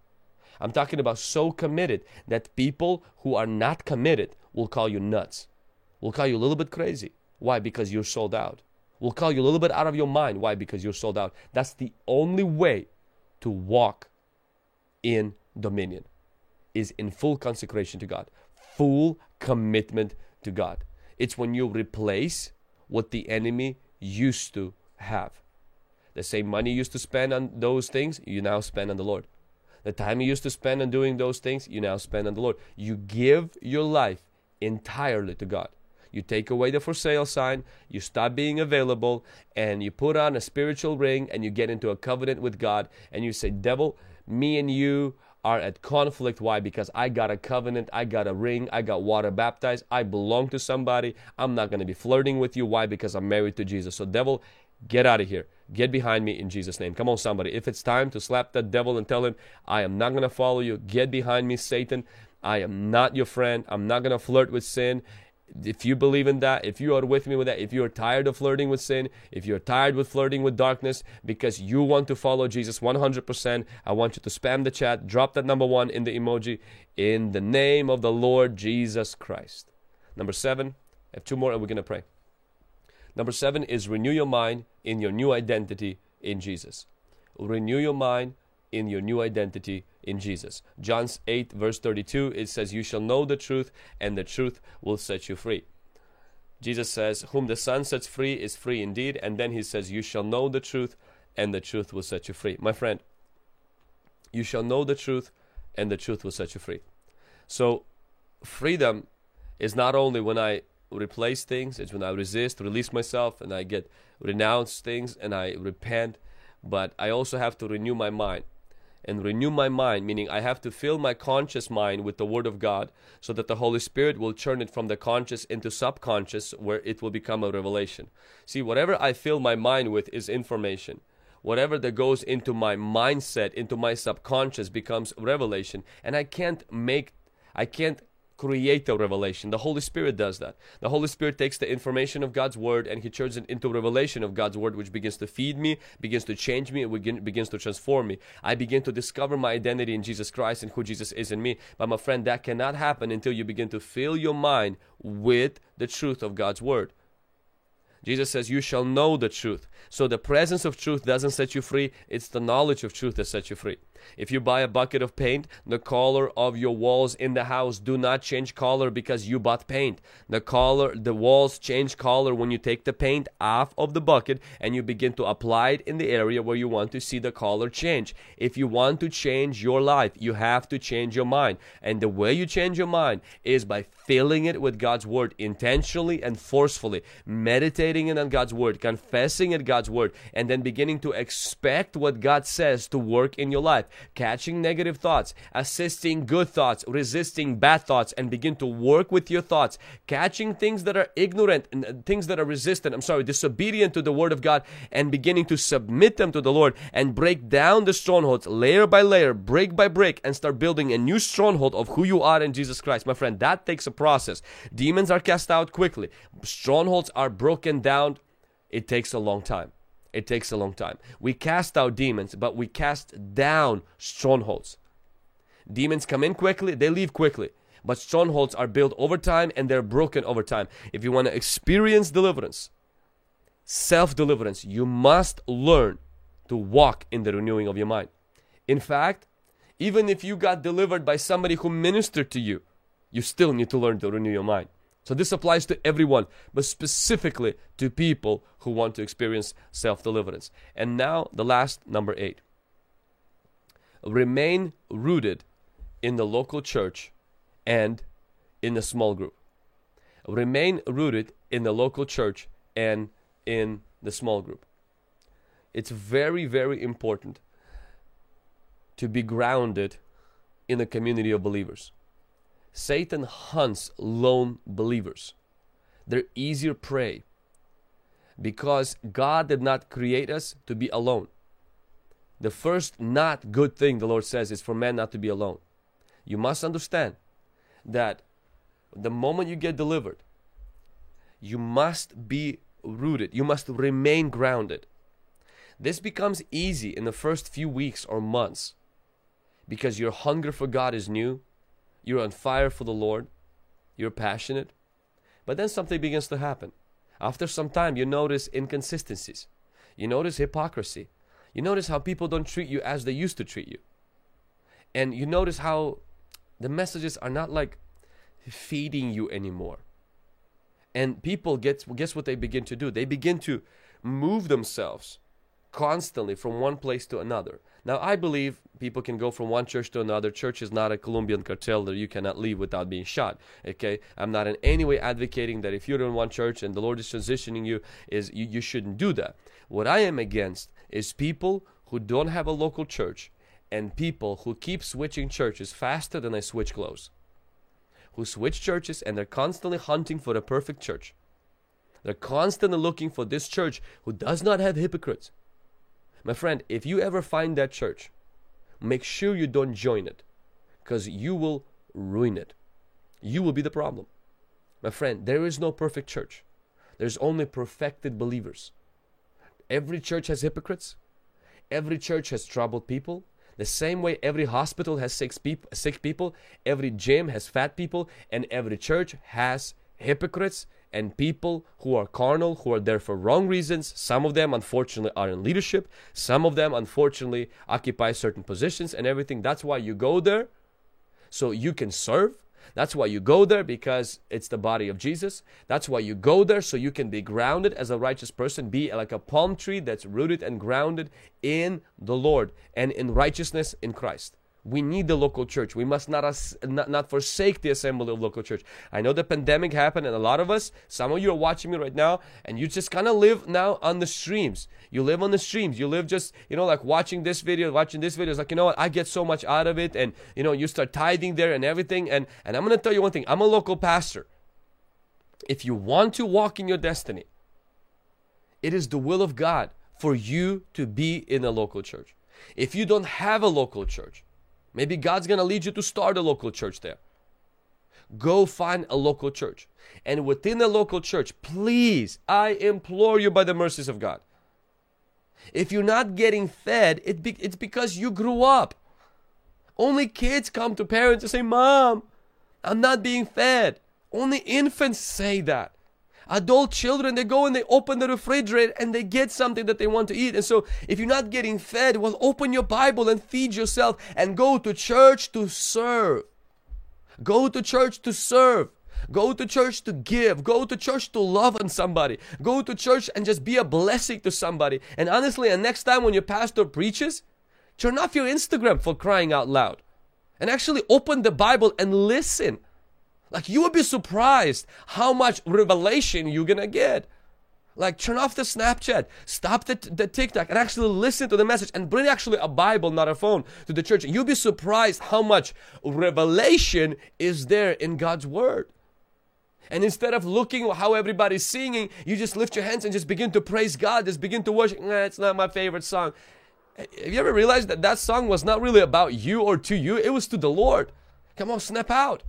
I'm talking about so committed that people who are not committed will call you nuts. Will call you a little bit crazy. Why? Because you're sold out. Will call you a little bit out of your mind. Why? Because you're sold out. That's the only way to walk in dominion, is in full consecration to God. Full commitment to God. It's when you replace what the enemy used to have. The same money you used to spend on those things, you now spend on the Lord. The time you used to spend on doing those things, you now spend on the Lord. You give your life entirely to God. You take away the for sale sign, you stop being available, and you put on a spiritual ring, and you get into a covenant with God, and you say, devil, me and you are at conflict. Why? Because I got a covenant, I got a ring, I got water baptized, I belong to somebody, I'm not going to be flirting with you. Why? Because I'm married to Jesus. So devil, get out of here. Get behind me in Jesus' name. Come on, somebody. If it's time to slap that devil and tell him, I am not going to follow you. Get behind me, Satan. I am not your friend. I'm not going to flirt with sin. If you believe in that, if you are with me with that, if you are tired of flirting with sin, if you're tired with flirting with darkness, because you want to follow Jesus 100%, I want you to spam the chat. Drop that number one in the emoji. In the name of the Lord Jesus Christ. Number 7. I have 2 more and we're going to pray. Number 7 is renew your mind in your new identity in Jesus. Renew your mind in your new identity in Jesus. John 8 verse 32, it says, you shall know the truth and the truth will set you free. Jesus says, whom the Son sets free is free indeed. And then he says, you shall know the truth and the truth will set you free. My friend, you shall know the truth and the truth will set you free. So freedom is not only when I replace things, it's when I resist, release myself, and I get renounce things and I repent, but I also have to renew my mind. And renew my mind, meaning I have to fill my conscious mind with the Word of God so that the Holy Spirit will turn it from the conscious into subconscious, where it will become a revelation. See, whatever I fill my mind with is information. Whatever that goes into my mindset, into my subconscious, becomes revelation. And I can't create a revelation. The Holy Spirit does that. The Holy Spirit takes the information of God's Word and He turns it into revelation of God's Word, which begins to feed me, begins to change me, and begins to transform me. I begin to discover my identity in Jesus Christ and who Jesus is in me. But my friend, that cannot happen until you begin to fill your mind with the truth of God's Word. Jesus says, you shall know the truth. So the presence of truth doesn't set you free. It's the knowledge of truth that sets you free. If you buy a bucket of paint, the color of your walls in the house do not change color because you bought paint. The walls change color when you take the paint off of the bucket and you begin to apply it in the area where you want to see the color change. If you want to change your life, you have to change your mind. And the way you change your mind is by filling it with God's Word intentionally and forcefully, meditating it on God's Word, confessing it God's Word, and then beginning to expect what God says to work in your life. Catching negative thoughts, assisting good thoughts, resisting bad thoughts, and begin to work with your thoughts. Catching things that are ignorant and things that are resistant, disobedient to the Word of God, and beginning to submit them to the Lord and break down the strongholds layer by layer, brick by brick, and start building a new stronghold of who you are in Jesus Christ. My friend, that takes a process. Demons are cast out quickly. Strongholds are broken down. It takes a long time. It takes a long time. We cast out demons, but we cast down strongholds. Demons come in quickly, they leave quickly. But strongholds are built over time and they're broken over time. If you want to experience deliverance, self-deliverance, you must learn to walk in the renewing of your mind. In fact, Even if you got delivered by somebody who ministered to you, you still need to learn to renew your mind. So this applies to everyone, but specifically to people who want to experience self-deliverance. And now the last, number 8. Remain rooted in the local church and in the small group. Remain rooted in the local church and in the small group. It's very, very important to be grounded in a community of believers. Satan hunts lone believers. They're easier prey because God did not create us to be alone. The first not good thing the Lord says is for man not to be alone. You must understand that the moment you get delivered, you must be rooted. You must remain grounded. This becomes easy in the first few weeks or months because your hunger for God is new. You're on fire for the Lord. You're passionate. But then something begins to happen. After some time, you notice inconsistencies. You notice hypocrisy. You notice how people don't treat you as they used to treat you. And you notice how the messages are not like feeding you anymore. And people, guess what they begin to do? They begin to move themselves constantly from one place to another. Now, I believe people can go from one church to another. Church is not a Colombian cartel that you cannot leave without being shot, okay? I'm not in any way advocating that if you're in one church and the Lord is transitioning you, you shouldn't do that. What I am against is people who don't have a local church and people who keep switching churches faster than they switch clothes, who switch churches and they're constantly hunting for the perfect church. They're constantly looking for this church who does not have hypocrites. My friend, if you ever find that church, make sure you don't join it because you will ruin it. You will be the problem. My friend, there is no perfect church. There's only perfected believers. Every church has hypocrites. Every church has troubled people. The same way every hospital has sick people, every gym has fat people, and every church has hypocrites and people who are carnal, who are there for wrong reasons. Some of them, unfortunately, are in leadership. Some of them, unfortunately, occupy certain positions and everything. That's why you go there, so you can serve. That's why you go there, because it's the body of Jesus. That's why you go there, so you can be grounded as a righteous person. Be like a palm tree that's rooted and grounded in the Lord and in righteousness in Christ. We need the local church. We must not forsake the assembly of local church. I know the pandemic happened, and a lot of us, some of you are watching me right now, and you just kind of live now on the streams. You live on the streams. You live just, like watching this video. It's like, I get so much out of it. And, you start tithing there and everything. And I'm going to tell you one thing. I'm a local pastor. If you want to walk in your destiny, it is the will of God for you to be in a local church. If you don't have a local church, maybe God's going to lead you to start a local church there. Go find a local church. And within a local church, please, I implore you by the mercies of God. If you're not getting fed, it's because you grew up. Only kids come to parents and say, Mom, I'm not being fed. Only infants say that. Adult children, they go and they open the refrigerator and they get something that they want to eat. And so if you're not getting fed, well, open your Bible and feed yourself and go to church to serve. Go to church to serve. Go to church to give. Go to church to love on somebody. Go to church and just be a blessing to somebody. And honestly, and next time when your pastor preaches, turn off your Instagram, for crying out loud. And actually open the Bible and listen. Like, you would be surprised how much revelation you're going to get. Like, turn off the Snapchat, stop the TikTok, and actually listen to the message, and bring actually a Bible, not a phone, to the church. You'll be surprised how much revelation is there in God's Word. And instead of looking how everybody's singing, you just lift your hands and just begin to praise God, just begin to worship. Nah, it's not my favorite song. Have you ever realized that that song was not really about you or to you? It was to the Lord. Come on, snap out.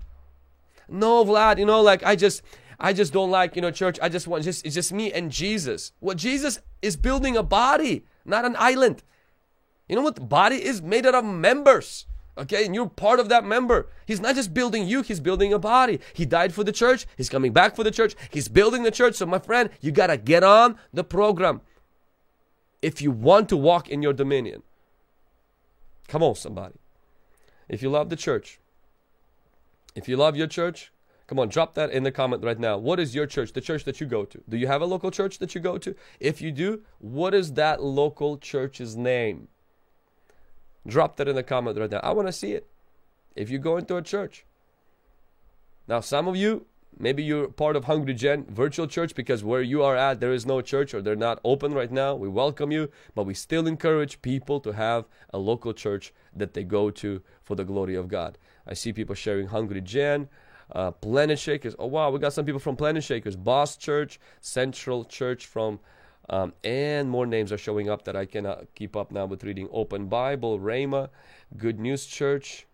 No, Vlad, I just don't like, church. I just want, it's just me and Jesus. Well, Jesus is building a body, not an island. You know what? The body is made out of members, okay? And you're part of that member. He's not just building you, he's building a body. He died for the church. He's coming back for the church. He's building the church. So my friend, you got to get on the program if you want to walk in your dominion. Come on, somebody. If you love the church, if you love your church, come on, drop that in the comment right now. What is your church, the church that you go to? Do you have a local church that you go to? If you do, what is that local church's name? Drop that in the comment right now. I want to see it. If you go into a church. Now, some of you, maybe you're part of Hungry Gen virtual church because where you are at, there is no church or they're not open right now. We welcome you, but we still encourage people to have a local church that they go to for the glory of God. I see people sharing Hungry Gen. Planet Shakers. Oh wow, we got some people from Planet Shakers, Boss Church, Central Church from and more names are showing up that I cannot keep up now with reading. Open Bible, Rhema, Good News Church.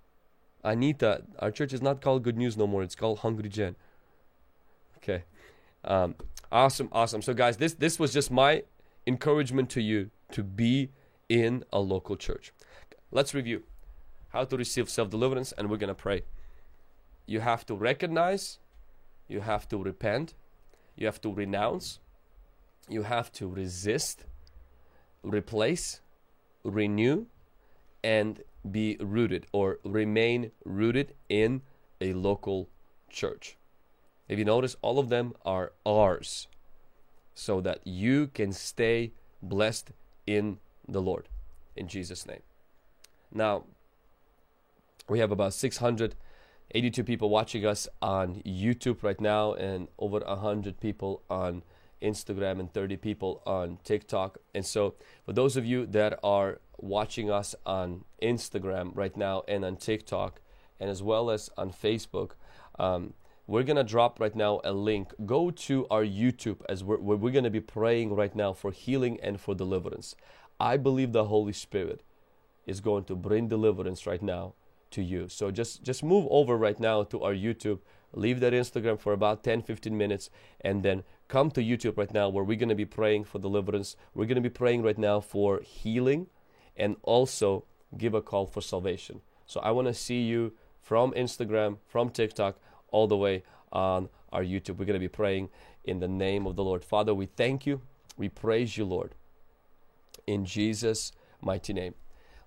Anita, our church is not called Good News no more, it's called Hungry Gen. Okay. Awesome. So guys, this was just my encouragement to you to be in a local church. Let's review how to receive self-deliverance, and we're gonna pray. You have to recognize, you have to repent, you have to renounce, you have to resist, replace, renew, and be rooted or remain rooted in a local church. If you notice, all of them are R's so that you can stay blessed in the Lord, in Jesus' name. Now, we have about 682 people watching us on YouTube right now, and over 100 people on Instagram and 30 people on TikTok. And so for those of you that are watching us on Instagram right now and on TikTok and as well as on Facebook, we're gonna drop right now a link. Go to our YouTube as we're gonna be praying right now for healing and for deliverance. I believe the Holy Spirit is going to bring deliverance right now to you. So just move over right now to our YouTube, leave that Instagram for about 10-15 minutes, and then come to YouTube right now where we're going to be praying for deliverance. We're going to be praying right now for healing and also give a call for salvation. So I want to see you from Instagram, from TikTok, all the way on our YouTube. We're going to be praying in the name of the Lord. Father, we thank you. We praise you, Lord, in Jesus' mighty name.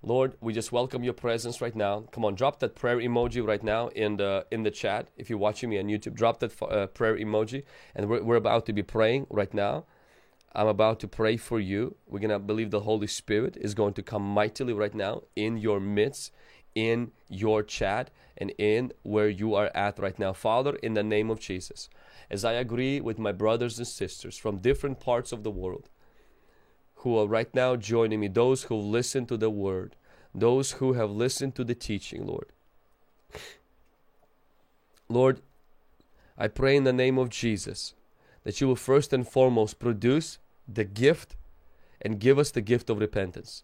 Lord, we just welcome your presence right now. Come on, drop that prayer emoji right now in the chat. If you're watching me on YouTube, drop that prayer emoji. And we're about to be praying right now. I'm about to pray for you. We're going to believe the Holy Spirit is going to come mightily right now in your midst, in your chat, and in where you are at right now. Father, in the name of Jesus, as I agree with my brothers and sisters from different parts of the world, who are right now joining me, those who listen to the word, those who have listened to the teaching, Lord. Lord, I pray in the name of Jesus that you will first and foremost produce the gift and give us the gift of repentance.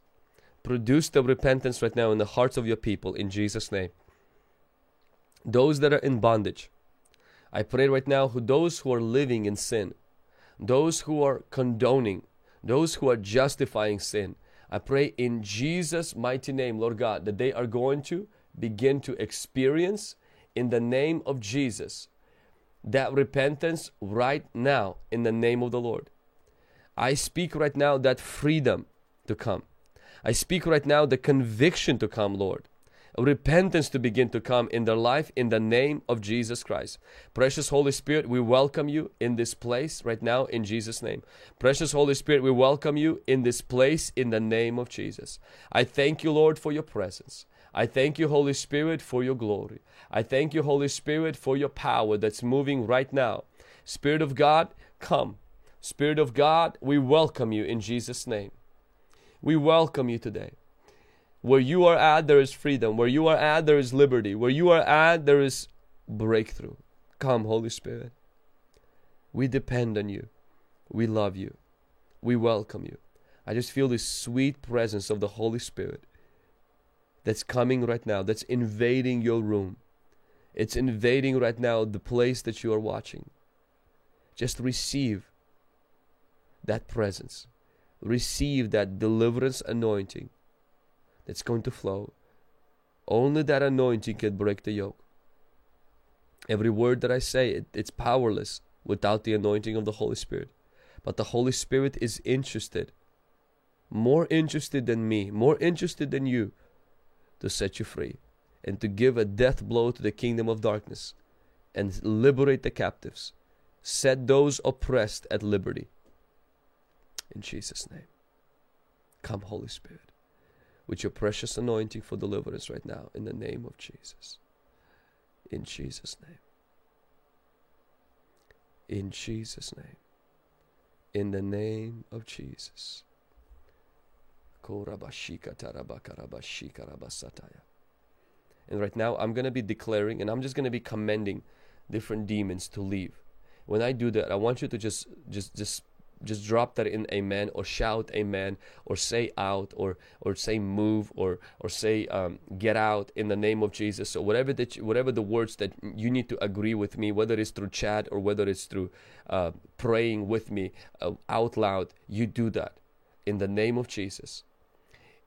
Produce the repentance right now in the hearts of your people in Jesus' name. Those that are in bondage, I pray right now for those who are living in sin, those who are condoning, those who are justifying sin, I pray in Jesus' mighty name, Lord God, that they are going to begin to experience in the name of Jesus that repentance right now in the name of the Lord. I speak right now that freedom to come. I speak right now the conviction to come, Lord. Repentance to begin to come in their life in the name of Jesus Christ. Precious Holy Spirit, we welcome you in this place right now in Jesus' name. Precious Holy Spirit, we welcome you in this place in the name of Jesus. I thank you, Lord, for your presence. I thank you, Holy Spirit, for your glory. I thank you, Holy Spirit, for your power that's moving right now. Spirit of God, come. Spirit of God, we welcome you in Jesus' name. We welcome you today. Where you are at, there is freedom. Where you are at, there is liberty. Where you are at, there is breakthrough. Come, Holy Spirit. We depend on you. We love you. We welcome you. I just feel this sweet presence of the Holy Spirit that's coming right now, that's invading your room. It's invading right now the place that you are watching. Just receive that presence. Receive that deliverance anointing. That's going to flow. Only that anointing can break the yoke. Every word that I say, it's powerless without the anointing of the Holy Spirit. But the Holy Spirit is interested, more interested than me, more interested than you, to set you free and to give a death blow to the kingdom of darkness, and liberate the captives. Set those oppressed at liberty. In Jesus' name. Come, Holy Spirit, with your precious anointing for deliverance right now, in the name of Jesus. In Jesus' name. In Jesus' name. In the name of Jesus. And right now I'm going to be declaring, and I'm just going to be commanding different demons to leave. When I do that, I want you to just drop that in amen, or shout amen, or say out, or say move, or say get out, in the name of Jesus. So whatever the words that you need to agree with me, whether it's through chat or whether it's through praying with me out loud, you do that in the name of Jesus.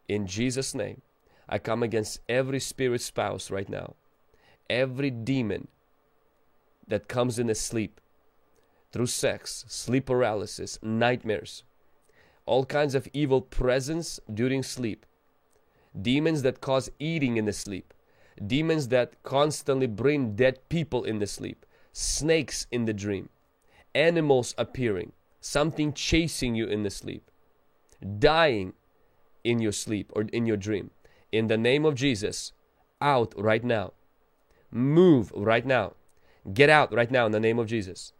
In Jesus' name, I come against every spirit spouse right now, every demon that comes in asleep, through sex, sleep paralysis, nightmares, all kinds of evil presence during sleep, demons that cause eating in the sleep, demons that constantly bring dead people in the sleep, snakes in the dream, animals appearing, something chasing you in the sleep, dying in your sleep or in your dream. In the name of Jesus, out right now. Move right now. Get out right now in the name of Jesus.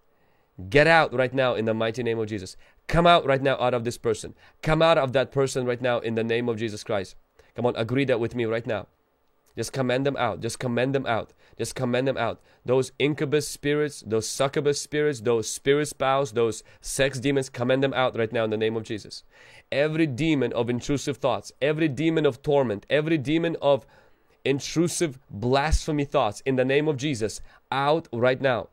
Get out right now in the mighty name of Jesus. Come out right now out of this person. Come out of that person right now in the name of Jesus Christ. Come on, agree that with me right now. Just command them out. Just command them out. Just command them out. Those incubus spirits, those succubus spirits, those spirit spouse, those sex demons, command them out right now in the name of Jesus. Every demon of intrusive thoughts, every demon of torment, every demon of intrusive blasphemy thoughts, in the name of Jesus, out right now.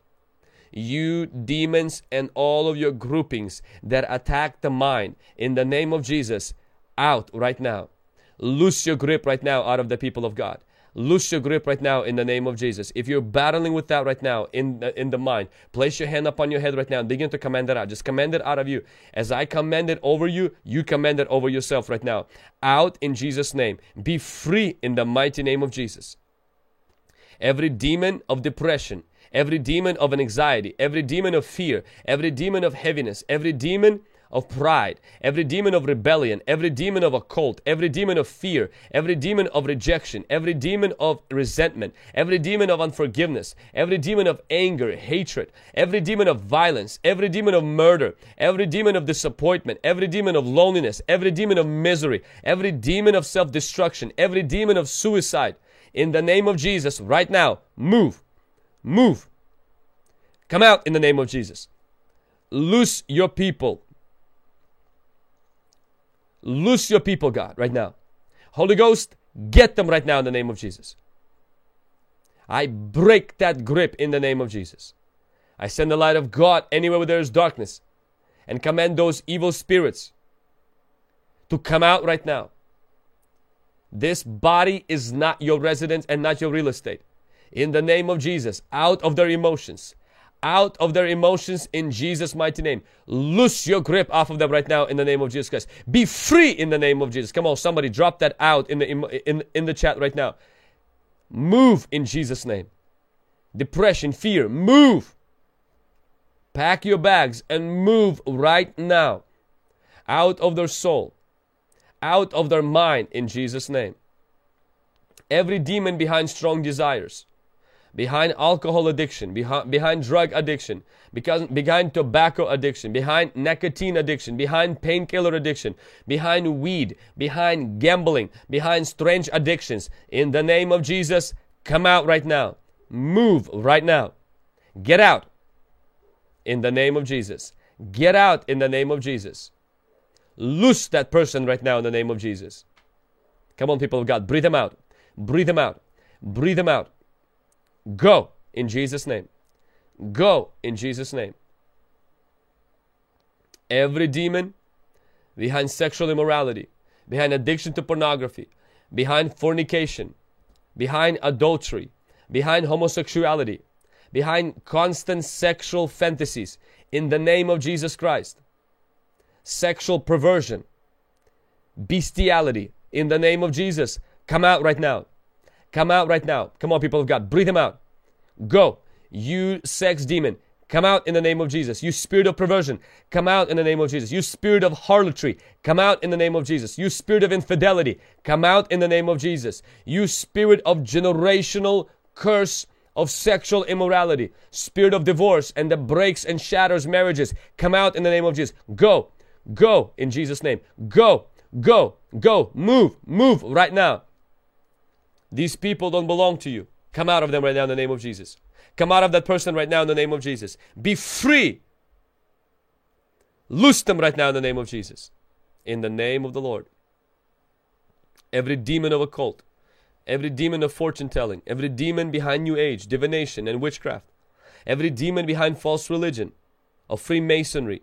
You demons and all of your groupings that attack the mind, in the name of Jesus, out right now. Loose your grip right now out of the people of God. Loose your grip right now in the name of Jesus. If you're battling with that right now in the mind, place your hand upon your head right now and begin to command that out. Just command it out of you. As I command it over you, you command it over yourself right now. Out in Jesus' name. Be free in the mighty name of Jesus. Every demon of depression, every demon of anxiety, every demon of fear, every demon of heaviness, every demon of pride, every demon of rebellion, every demon of occult, every demon of fear, every demon of rejection, every demon of resentment, every demon of unforgiveness, every demon of anger, hatred, every demon of violence, every demon of murder, every demon of disappointment, every demon of loneliness, every demon of misery, every demon of self-destruction, every demon of suicide, in the name of Jesus right now, move. Move. Come out in the name of Jesus. Loose your people. Loose your people, God, right now. Holy Ghost, get them right now in the name of Jesus. I break that grip in the name of Jesus. I send the light of God anywhere where there is darkness, and command those evil spirits to come out right now. This body is not your residence and not your real estate. In the name of Jesus, out of their emotions. Out of their emotions in Jesus' mighty name. Loose your grip off of them right now in the name of Jesus Christ. Be free in the name of Jesus. Come on, somebody drop that out in the chat right now. Move in Jesus' name. Depression, fear, move. Pack your bags and move right now. Out of their soul. Out of their mind in Jesus' name. Every demon behind strong desires, behind alcohol addiction, behind drug addiction, behind tobacco addiction, behind nicotine addiction, behind painkiller addiction, behind weed, behind gambling, behind strange addictions, in the name of Jesus, come out right now. Move right now. Get out in the name of Jesus. Get out in the name of Jesus. Loose that person right now in the name of Jesus. Come on, people of God, breathe them out. Breathe them out. Breathe them out. Go in Jesus' name. Go in Jesus' name. Every demon behind sexual immorality, behind addiction to pornography, behind fornication, behind adultery, behind homosexuality, behind constant sexual fantasies, in the name of Jesus Christ. Sexual perversion, bestiality, in the name of Jesus. Come out right now. Come out right now. Come on, people of God. Breathe him out. Go. You sex demon, come out in the name of Jesus. You spirit of perversion, come out in the name of Jesus. You spirit of harlotry, come out in the name of Jesus. You spirit of infidelity, come out in the name of Jesus. You spirit of generational curse of sexual immorality, spirit of divorce and that breaks and shatters marriages, come out in the name of Jesus. Go, go in Jesus' name. Go, go, go. Move, move right now. These people don't belong to you. Come out of them right now in the name of Jesus. Come out of that person right now in the name of Jesus. Be free. Loose them right now in the name of Jesus. In the name of the Lord. Every demon of occult, every demon of fortune telling, every demon behind new age, divination and witchcraft, every demon behind false religion of Freemasonry,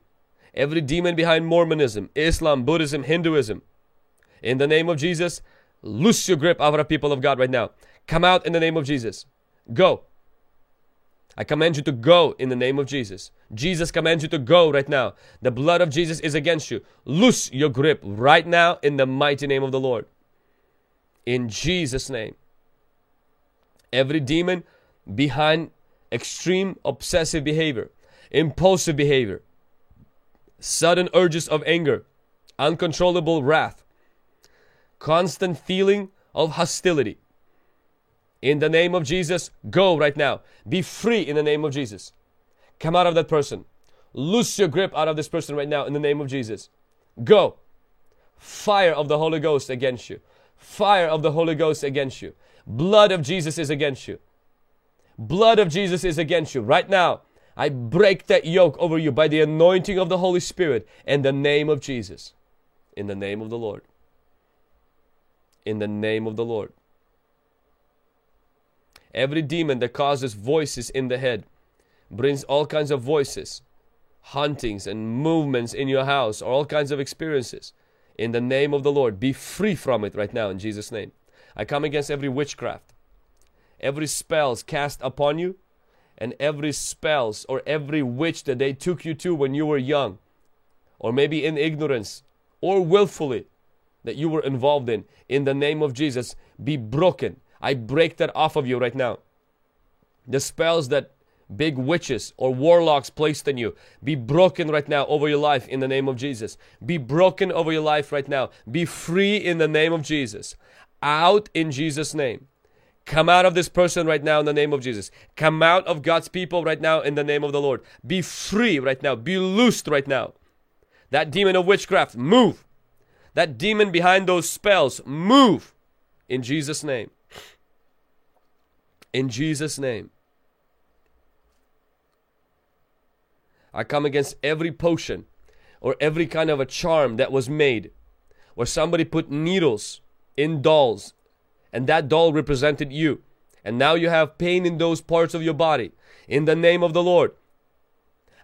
every demon behind Mormonism, Islam, Buddhism, Hinduism. In the name of Jesus, loose your grip over the people of God right now. Come out in the name of Jesus. Go. I command you to go in the name of Jesus. Jesus commands you to go right now. The blood of Jesus is against you. Loose your grip right now in the mighty name of the Lord. In Jesus' name. Every demon behind extreme obsessive behavior, impulsive behavior, sudden urges of anger, uncontrollable wrath, constant feeling of hostility. In the name of Jesus, go right now. Be free in the name of Jesus. Come out of that person. Loose your grip out of this person right now in the name of Jesus. Go. Fire of the Holy Ghost against you. Fire of the Holy Ghost against you. Blood of Jesus is against you. Blood of Jesus is against you. Right now, I break that yoke over you by the anointing of the Holy Spirit in the name of Jesus. In the name of the Lord. In the name of the Lord. Every demon that causes voices in the head, brings all kinds of voices, hauntings and movements in your house, or all kinds of experiences. In the name of the Lord, be free from it right now in Jesus' name. I come against every witchcraft, every spells cast upon you, and every spells or every witch that they took you to when you were young, or maybe in ignorance, or willfully that you were involved in the name of Jesus, be broken. I break that off of you right now. The spells that big witches or warlocks placed in you, be broken right now over your life in the name of Jesus. Be broken over your life right now. Be free in the name of Jesus. Out in Jesus' name. Come out of this person right now in the name of Jesus. Come out of God's people right now in the name of the Lord. Be free right now. Be loosed right now. That demon of witchcraft, move. That demon behind those spells, move. In Jesus' name. In Jesus' name. I come against every potion or every kind of a charm that was made where somebody put needles in dolls and that doll represented you and now you have pain in those parts of your body. In the name of the Lord,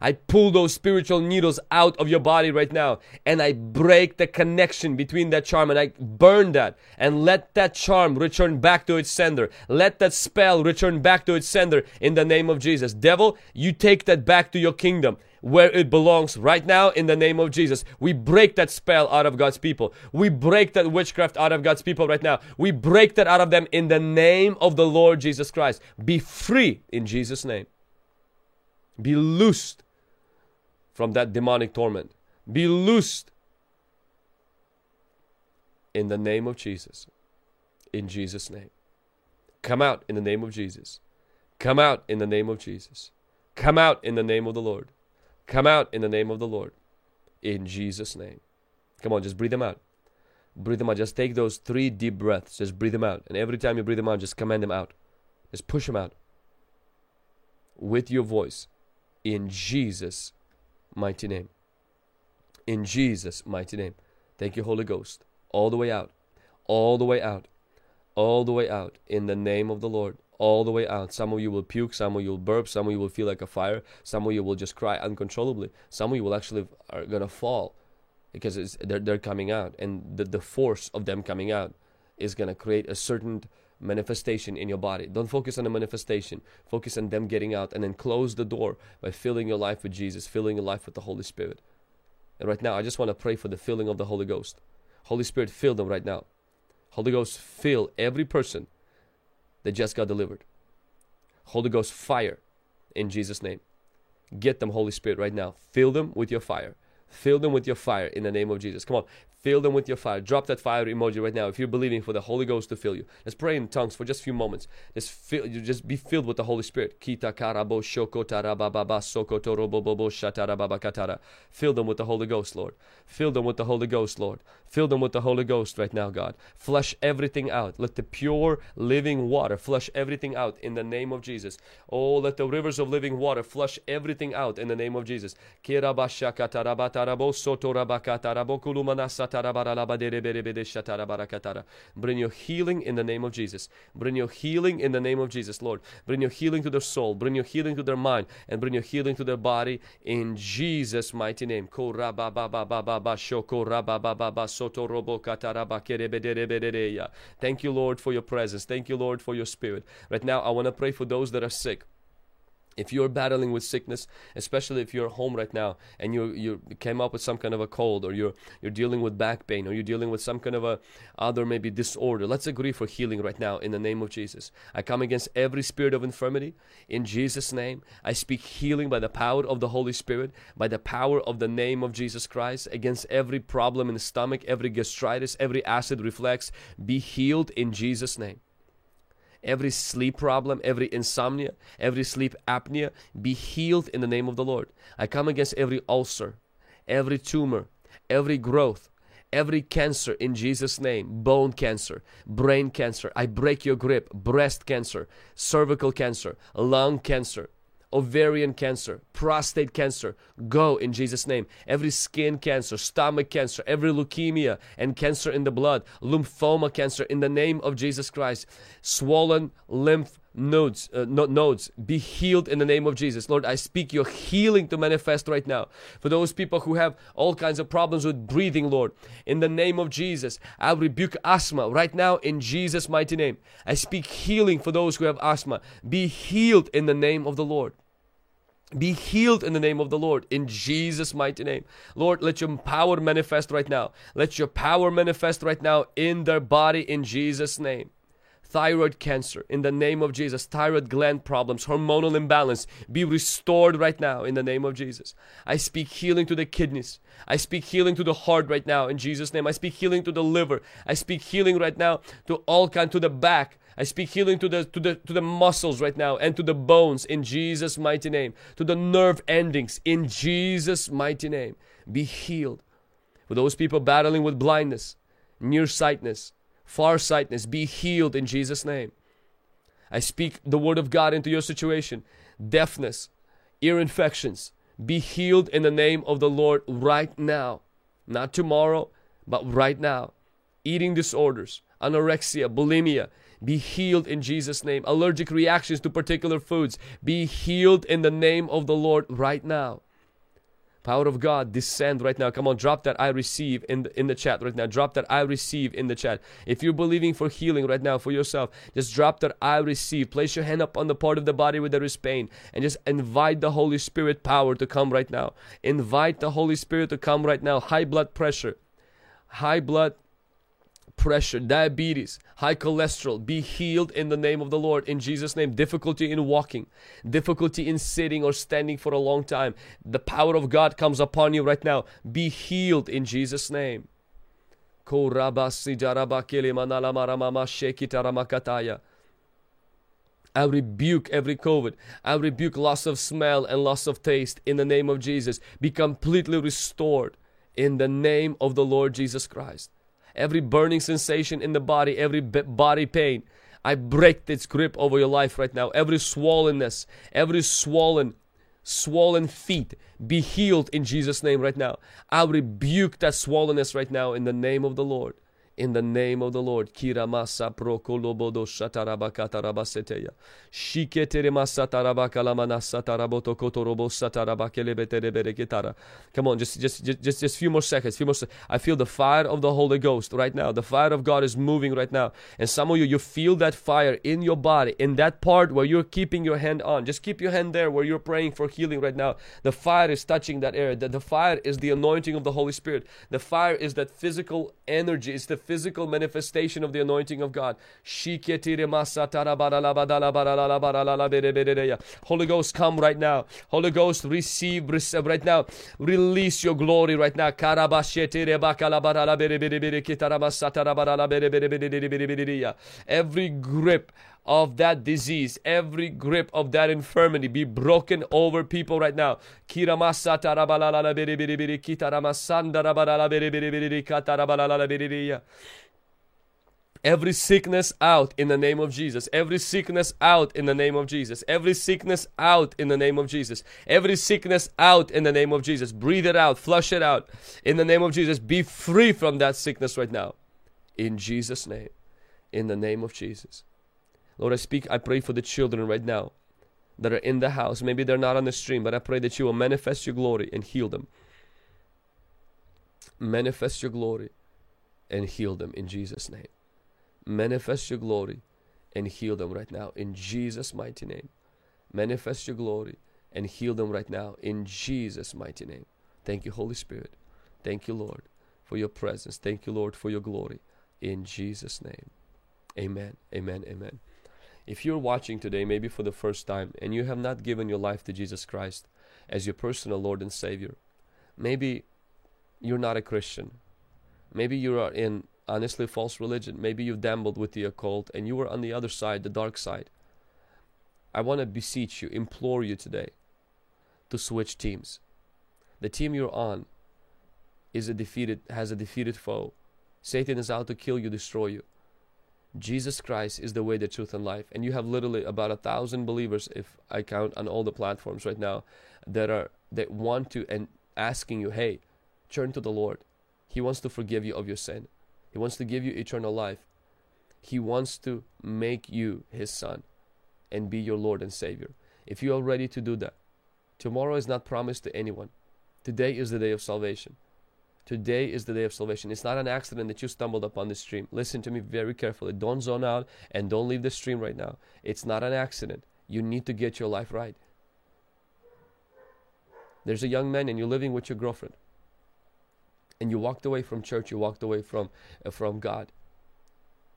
I pull those spiritual needles out of your body right now and I break the connection between that charm and I burn that and let that charm return back to its sender. Let that spell return back to its sender in the name of Jesus. Devil, you take that back to your kingdom where it belongs right now in the name of Jesus. We break that spell out of God's people. We break that witchcraft out of God's people right now. We break that out of them in the name of the Lord Jesus Christ. Be free in Jesus' name. Be loosed from that demonic torment. Be loosed in the name of Jesus. In Jesus' name. Come out in the name of Jesus. Come out in the name of Jesus. Come out in the name of the Lord. Come out in the name of the Lord. In Jesus' name. Come on, just breathe them out. Breathe them out. Just take those 3 deep breaths. Just breathe them out. And every time you breathe them out, just command them out. Just push them out. With your voice. In Jesus' mighty name. In Jesus' mighty name. Thank you, Holy Ghost. All the way out. All the way out. All the way out. In the name of the Lord. All the way out. Some of you will puke. Some of you will burp. Some of you will feel like a fire. Some of you will just cry uncontrollably. Some of you will actually are going to fall because they're coming out. And the force of them coming out is going to create a certain manifestation in your body. Don't focus on the manifestation. Focus on them getting out and then close the door by filling your life with Jesus, filling your life with the Holy Spirit. And right now, I just want to pray for the filling of the Holy Ghost. Holy Spirit, fill them right now. Holy Ghost, fill every person that just got delivered. Holy Ghost fire in Jesus' name. Get them, Holy Spirit, right now. Fill them with your fire. Fill them with your fire in the name of Jesus. Come on, fill them with your fire. Drop that fire emoji right now if you're believing for the Holy Ghost to fill you. Let's pray in tongues for just a few moments. Just be filled with the Holy Spirit. Fill them with the Holy Ghost, Lord. Fill them with the Holy Ghost, Lord. Fill them with the Holy Ghost right now, God. Flush everything out. Let the pure living water flush everything out in the name of Jesus. Oh, let the rivers of living water flush everything out in the name of Jesus. Bring your healing in the name of Jesus. Bring your healing in the name of Jesus, Lord. Bring your healing to their soul. Bring your healing to their mind. And bring your healing to their body in Jesus' mighty name. Thank you, Lord, for your presence. Thank you, Lord, for your spirit. Right now, I want to pray for those that are sick. If you're battling with sickness, especially if you're home right now and you came up with some kind of a cold, or you're dealing with back pain, or you're dealing with some kind of a other maybe disorder, let's agree for healing right now in the name of Jesus. I come against every spirit of infirmity in Jesus' name. I speak healing by the power of the Holy Spirit, by the power of the name of Jesus Christ, against every problem in the stomach, every gastritis, every acid reflux. Be healed in Jesus' name. Every sleep problem, every insomnia, every sleep apnea, be healed in the name of the Lord. I come against every ulcer, every tumor, every growth, every cancer in Jesus' name. Bone cancer, brain cancer, I break your grip. Breast cancer, cervical cancer, lung cancer, ovarian cancer, prostate cancer, go in Jesus' name. Every skin cancer, stomach cancer, every leukemia and cancer in the blood, lymphoma cancer, in the name of Jesus Christ. Swollen lymph nodes, be healed in the name of Jesus. Lord, I speak your healing to manifest right now. For those people who have all kinds of problems with breathing, Lord, in the name of Jesus, I rebuke asthma right now in Jesus' mighty name. I speak healing for those who have asthma. Be healed in the name of the Lord. Be healed in the name of the Lord, in Jesus' mighty name. Lord, let your power manifest right now. Let your power manifest right now in their body in Jesus' name. Thyroid cancer, in the name of Jesus. Thyroid gland problems, hormonal imbalance, be restored right now in the name of Jesus. I speak healing to the kidneys. I speak healing to the heart right now in Jesus' name. I speak healing to the liver. I speak healing right now to all kinds, to the back. I speak healing to the muscles right now, and to the bones in Jesus' mighty name. To the nerve endings in Jesus' mighty name. Be healed. For those people battling with blindness, nearsightedness, farsightedness, be healed in Jesus' name. I speak the word of God into your situation. Deafness, ear infections, be healed in the name of the Lord right now. Not tomorrow, but right now. Eating disorders, anorexia, bulimia, be healed in Jesus' name. Allergic reactions to particular foods, be healed in the name of the Lord right now. Power of God, descend right now. Come on, drop that I receive in the chat right now. Drop that I receive in the chat. If you're believing for healing right now for yourself, just drop that I receive. Place your hand up on the part of the body where there is pain, and just invite the Holy Spirit power to come right now. Invite the Holy Spirit to come right now. High blood pressure, diabetes, high cholesterol, be healed in the name of the Lord, in Jesus' name. Difficulty in walking, difficulty in sitting or standing for a long time, the power of God comes upon you right now. Be healed in Jesus' name. I rebuke every COVID. I rebuke loss of smell and loss of taste in the name of Jesus. Be completely restored in the name of the Lord Jesus Christ. Every burning sensation in the body, every body pain, I break its grip over your life right now. Every swollenness, every swollen feet, be healed in Jesus' name right now. I rebuke that swollenness right now in the name of the Lord. In the name of the Lord. Come on, just few more seconds. I feel the fire of the Holy Ghost right now. The fire of God is moving right now. And some of you feel that fire in your body, in that part where you're keeping your hand on. Just keep your hand there where you're praying for healing right now. The fire is touching that area. The fire is the anointing of the Holy Spirit. The fire is that physical energy. It's the physical manifestation of the anointing of God. Holy Ghost, come right now. Holy Ghost, receive right now. Release your glory right now. Every grip of that disease, every grip of that infirmity be broken over people right now. Every sickness out in the name of Jesus. Every sickness out in the name of Jesus. Every sickness out in the name of Jesus. Every sickness out in the name of Jesus. Breathe it out. Flush it out. In the name of Jesus. Be free from that sickness right now. In Jesus' name. In the name of Jesus. Lord, I pray for the children right now that are in the house. Maybe they're not on the stream, but I pray that you will manifest your glory and heal them. Manifest your glory and heal them in Jesus' name. Manifest your glory and heal them right now in Jesus' mighty name. Manifest your glory and heal them right now in Jesus' mighty name. Thank you, Holy Spirit. Thank you, Lord, for your presence. Thank you, Lord, for your glory in Jesus' name. Amen, amen, amen. If you're watching today, maybe for the first time, and you have not given your life to Jesus Christ as your personal Lord and Savior, maybe you're not a Christian. Maybe you are in honestly false religion. Maybe you've dabbled with the occult and you were on the other side, the dark side. I want to beseech you, implore you today to switch teams. The team you're on has a defeated foe. Satan is out to kill you, destroy you. Jesus Christ is the way, the truth, and life. And you have literally about 1,000 believers, if I count, on all the platforms right now that want to and asking you, hey, turn to the Lord. He wants to forgive you of your sin. He wants to give you eternal life. He wants to make you His son and be your Lord and Savior. If you are ready to do that, tomorrow is not promised to anyone. Today is the day of salvation. Today is the day of salvation. It's not an accident that you stumbled upon this stream. Listen to me very carefully. Don't zone out and don't leave the stream right now. It's not an accident. You need to get your life right. There's a young man and you're living with your girlfriend. And you walked away from church, you walked away from God.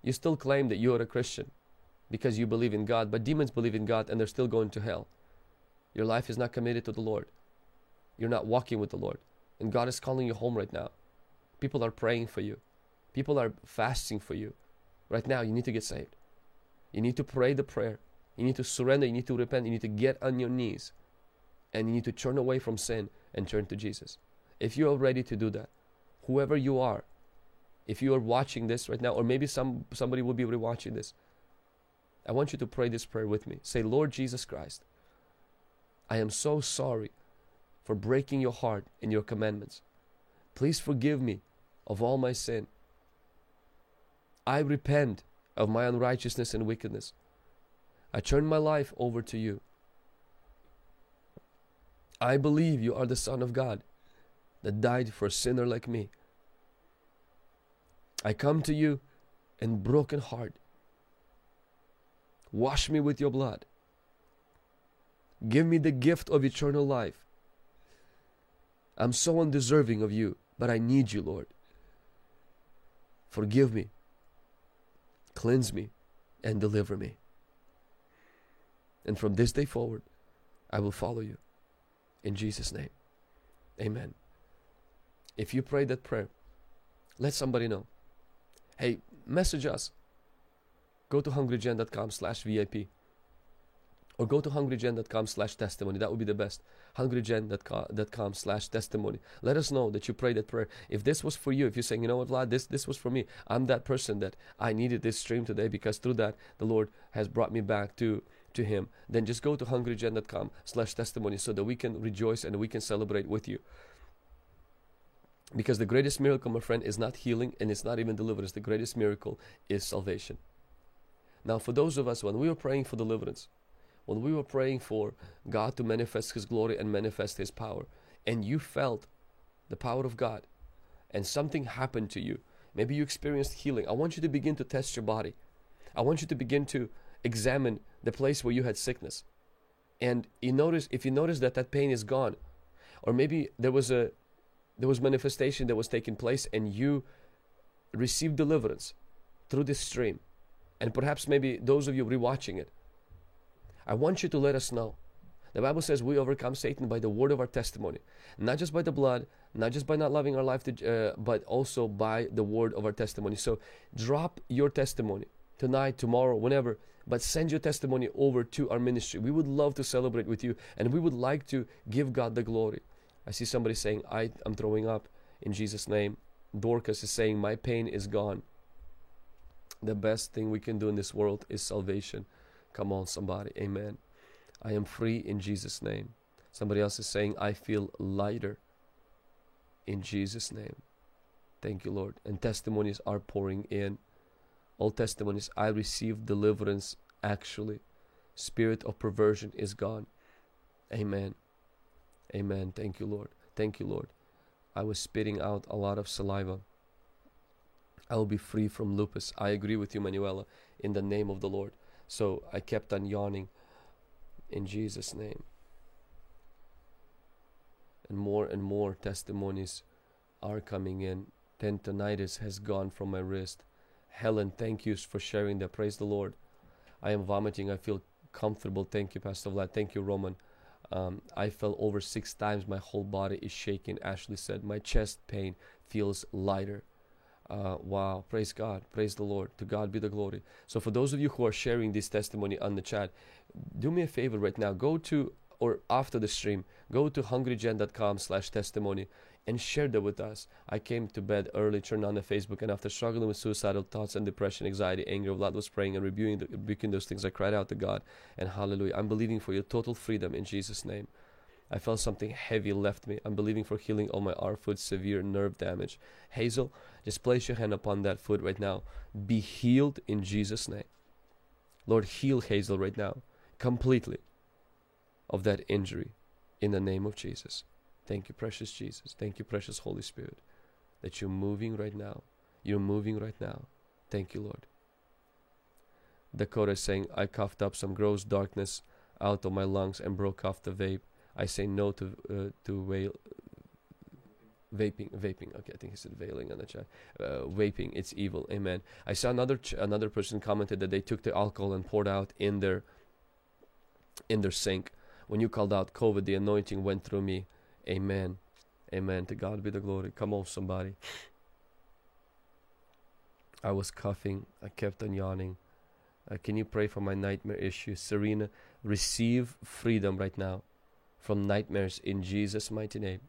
You still claim that you are a Christian because you believe in God, but demons believe in God and they're still going to hell. Your life is not committed to the Lord. You're not walking with the Lord. And God is calling you home right now. People are praying for you. People are fasting for you. Right now, you need to get saved. You need to pray the prayer. You need to surrender. You need to repent. You need to get on your knees. And you need to turn away from sin and turn to Jesus. If you are ready to do that, whoever you are, if you are watching this right now, or maybe somebody will be rewatching this, I want you to pray this prayer with me. Say, Lord Jesus Christ, I am so sorry for breaking your heart and your commandments. Please forgive me of all my sin. I repent of my unrighteousness and wickedness. I turn my life over to you. I believe you are the Son of God that died for a sinner like me. I come to you in broken heart. Wash me with your blood. Give me the gift of eternal life. I'm so undeserving of you, but I need you, Lord. Forgive me, cleanse me, and deliver me. And from this day forward, I will follow you. In Jesus' name, amen. If you pray that prayer, let somebody know. Hey, message us. Go to hungrygen.com/VIP or go to hungrygen.com/testimony. That would be the best. hungrygen.com/testimony. Let us know that you prayed that prayer. If this was for you, if you're saying, you know what, Vlad, this was for me. I'm that person that I needed this stream today because through that, the Lord has brought me back to Him. Then just go to hungrygen.com/testimony so that we can rejoice and we can celebrate with you. Because the greatest miracle, my friend, is not healing and it's not even deliverance. The greatest miracle is salvation. Now, for those of us, when we were praying for deliverance, when we were praying for God to manifest His glory and manifest His power, and you felt the power of God and something happened to you, maybe you experienced healing, I want you to begin to test your body. I want you to begin to examine the place where you had sickness. And if you notice that pain is gone, or maybe there was manifestation that was taking place and you receive deliverance through this stream, and perhaps maybe those of you rewatching it, I want you to let us know. The Bible says we overcome Satan by the word of our testimony, not just by the blood, not just by not loving our life, but also by the word of our testimony. So drop your testimony tonight, tomorrow, whenever, but send your testimony over to our ministry. We would love to celebrate with you, and we would like to give God the glory. I see somebody saying, I'm throwing up in Jesus' name. Dorcas is saying, my pain is gone. The best thing we can do in this world is salvation. Come on, somebody. Amen. I am free in Jesus' name. Somebody else is saying, I feel lighter in Jesus' name. Thank you, Lord. And testimonies are pouring in. All testimonies, I received deliverance actually. Spirit of perversion is gone. Amen. Amen. Thank you, Lord. Thank you, Lord. I was spitting out a lot of saliva. I will be free from lupus. I agree with you, Manuela, in the name of the Lord. So I kept on yawning. In Jesus' name. And more testimonies are coming in. Tendonitis has gone from my wrist. Helen, thank you for sharing that. Praise the Lord. I am vomiting. I feel comfortable. Thank you, Pastor Vlad. Thank you, Roman. I fell over 6 times. My whole body is shaking. Ashley said, my chest pain feels lighter. Wow, praise God, praise the Lord, to God be the glory. So for those of you who are sharing this testimony on the chat, do me a favor right now, go to, or after the stream, go to hungrygen.com/testimony and share that with us. I came to bed early, turned on the Facebook, and after struggling with suicidal thoughts and depression, anxiety, anger, Vlad was praying and rebuking those things. I cried out to God, and hallelujah, I'm believing for your total freedom in Jesus' name. I felt something heavy left me. I'm believing for healing on my arm foot, severe nerve damage. Hazel, just place your hand upon that foot right now. Be healed in Jesus' name. Lord, heal Hazel right now, completely, of that injury, in the name of Jesus. Thank you, precious Jesus. Thank you, precious Holy Spirit, that you're moving right now. You're moving right now. Thank you, Lord. Dakota is saying, I coughed up some gross darkness out of my lungs and broke off the vape. I say no to vaping. Okay, I think he said veiling on the chat. Vaping, it's evil. Amen. I saw another person commented that they took the alcohol and poured out in their sink. When you called out COVID, the anointing went through me. Amen. Amen. To God be the glory. Come on, somebody. I was coughing. I kept on yawning. Can you pray for my nightmare issue? Serena, receive freedom right now from nightmares in Jesus' mighty name.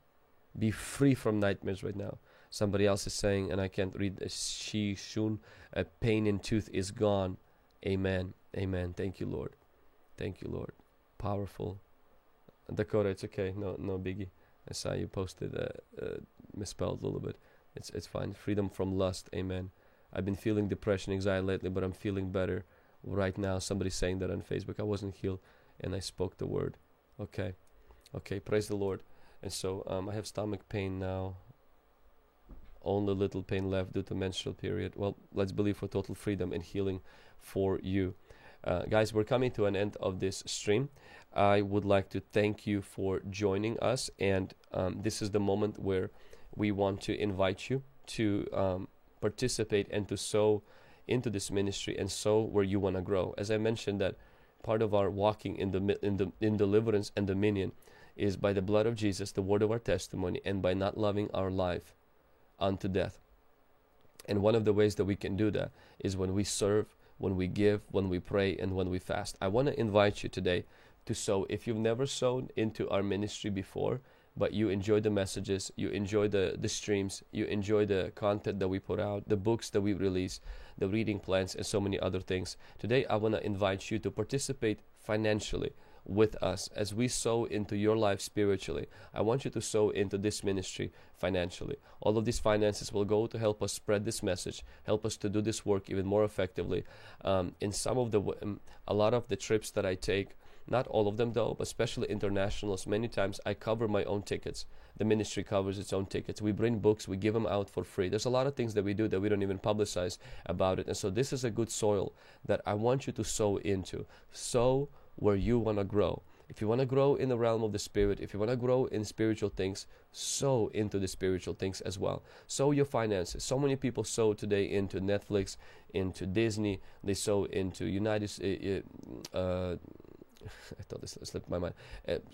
Be free from nightmares right now. Somebody else is saying, and I can't read, Shishun, a pain in tooth is gone. Amen. Amen. Thank you, Lord. Thank you, Lord. Powerful. Dakota, it's okay. No biggie. I saw you posted misspelled a little bit. It's fine. Freedom from lust. Amen. I've been feeling depression, anxiety lately, but I'm feeling better right now. Somebody's saying that on Facebook. I wasn't healed, and I spoke the word. Okay. Okay, praise the Lord. And so I have stomach pain now. Only little pain left due to menstrual period. Well, let's believe for total freedom and healing for you. Guys, we're coming to an end of this stream. I would like to thank you for joining us. And this is the moment where we want to invite you to participate and to sow into this ministry and sow where you want to grow. As I mentioned, that part of our walking in deliverance and dominion is by the blood of Jesus, the word of our testimony, and by not loving our life unto death. And one of the ways that we can do that is when we serve, when we give, when we pray, and when we fast. I want to invite you today to sow. If you've never sown into our ministry before, but you enjoy the messages, you enjoy the streams, you enjoy the content that we put out, the books that we release, the reading plans, and so many other things, today I want to invite you to participate financially with us as we sow into your life spiritually. I want you to sow into this ministry financially. All of these finances will go to help us spread this message, help us to do this work even more effectively. In some of the, a lot of the trips that I take, not all of them though, but especially internationals, many times I cover my own tickets. The ministry covers its own tickets. We bring books, we give them out for free. There's a lot of things that we do that we don't even publicize about it. And so this is a good soil that I want you to sow into. Sow where you want to grow. If you want to grow in the realm of the Spirit, if you want to grow in spiritual things, sow into the spiritual things as well. Sow your finances. So many people sow today into Netflix, into Disney. They sow into I thought this slipped my mind.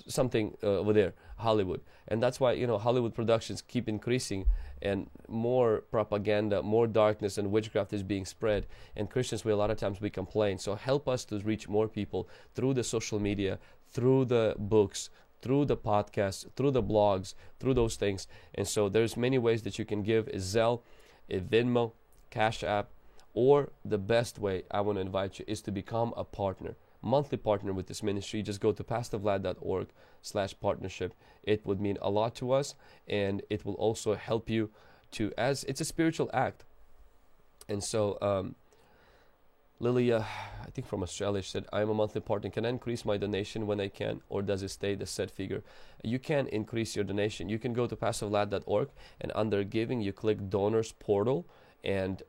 Something over there, Hollywood. And that's why, you know, Hollywood productions keep increasing, and more propaganda, more darkness and witchcraft is being spread. And Christians, we a lot of times we complain. So help us to reach more people through the social media, through the books, through the podcasts, through the blogs, through those things. And so there's many ways that you can give. Is Zelle, Venmo, Cash App, or the best way I want to invite you is to become a partner. Monthly partner with this ministry. Just go to pastorvlad.org/partnership. It would mean a lot to us, and it will also help you to, as it's a spiritual act. And so Lilia, I think from Australia, she said, I am a monthly partner. Can I increase my donation when I can, or does it stay the set figure? You can increase your donation. You can go to pastorvlad.org, and under giving you click donors portal, and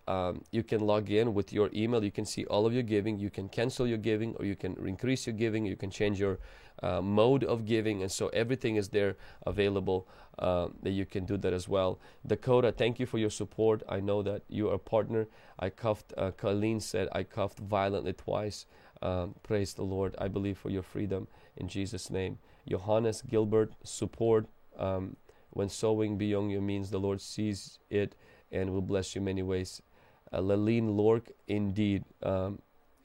you can log in with your email. You can see all of your giving. You can cancel your giving, or you can increase your giving. You can change your mode of giving, and so everything is there available that you can do that as well. Dakota, thank you for your support. I know that you are a partner. I cuffed, Colleen said, I cuffed violently twice. Praise the Lord. I believe for your freedom in Jesus' name. Johannes Gilbert, support. When sowing beyond your means, the Lord sees it and will bless you many ways. Laleen Lork, indeed,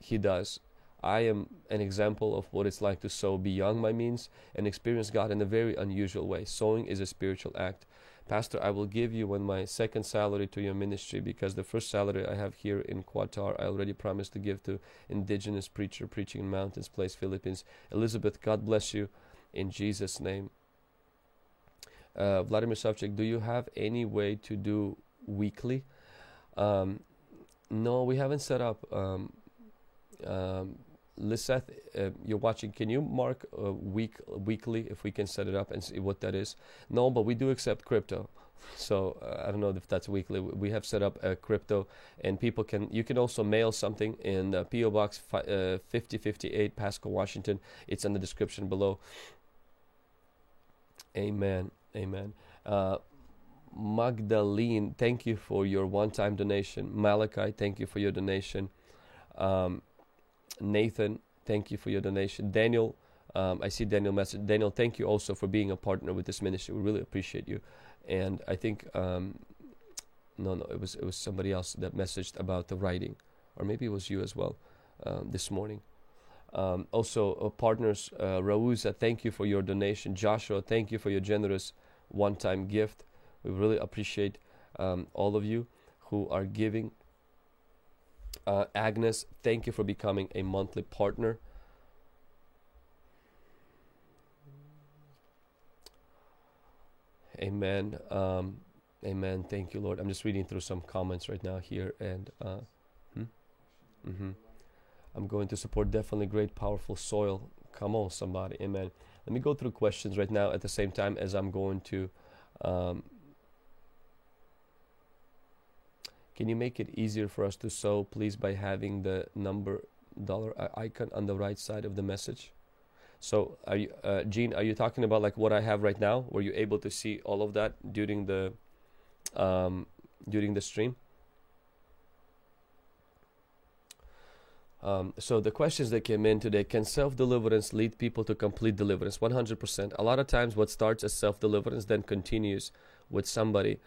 He does. I am an example of what it's like to sow beyond my means and experience God in a very unusual way. Sowing is a spiritual act. Pastor, I will give you my second salary to your ministry, because the first salary I have here in Qatar, I already promised to give to indigenous preacher preaching in Mountains Place, Philippines. Elizabeth, God bless you in Jesus' name. Vladimir Savchik, do you have any way to do weekly? No, we haven't set up. Liseth, you're watching. Can you mark weekly if we can set it up and see what that is? No, but we do accept crypto. So I don't know if that's weekly. We have set up a crypto, and people can. You can also mail something in PO Box 5058, Pasco, Washington. It's in the description below. Amen. Amen. Magdalene, thank you for your one-time donation. Malachi, thank you for your donation. Nathan, thank you for your donation. Daniel, I see Daniel message. Daniel, thank you also for being a partner with this ministry. We really appreciate you. And I think it was somebody else that messaged about the writing, or maybe it was you as well this morning. Also, partners, Rauza, thank you for your donation. Joshua, thank you for your generous one-time gift. We really appreciate all of you who are giving. Agnes, thank you for becoming a monthly partner. Amen. Amen. Thank you, Lord. I'm just reading through some comments right now here. And I'm going to support definitely great, powerful soil. Come on, somebody. Amen. Let me go through questions right now at the same time as I'm going to... Can you make it easier for us to sow, please, by having the $1 icon on the right side of the message? So, are you, Gene, are you talking about like what I have right now? Were you able to see all of that during the stream? So the questions that came in today: can self-deliverance lead people to complete deliverance? 100%. A lot of times what starts as self-deliverance then continues with somebody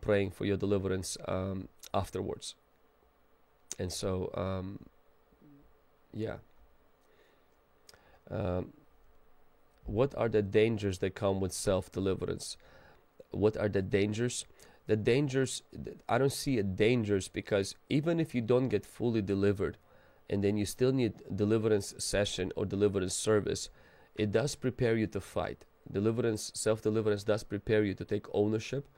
praying for your deliverance afterwards. And so, what are the dangers that come with self-deliverance? What are the dangers? The dangers, I don't see a dangers, because even if you don't get fully delivered, and then you still need deliverance session or deliverance service, it does prepare you to fight. Deliverance, self-deliverance does prepare you to take ownership,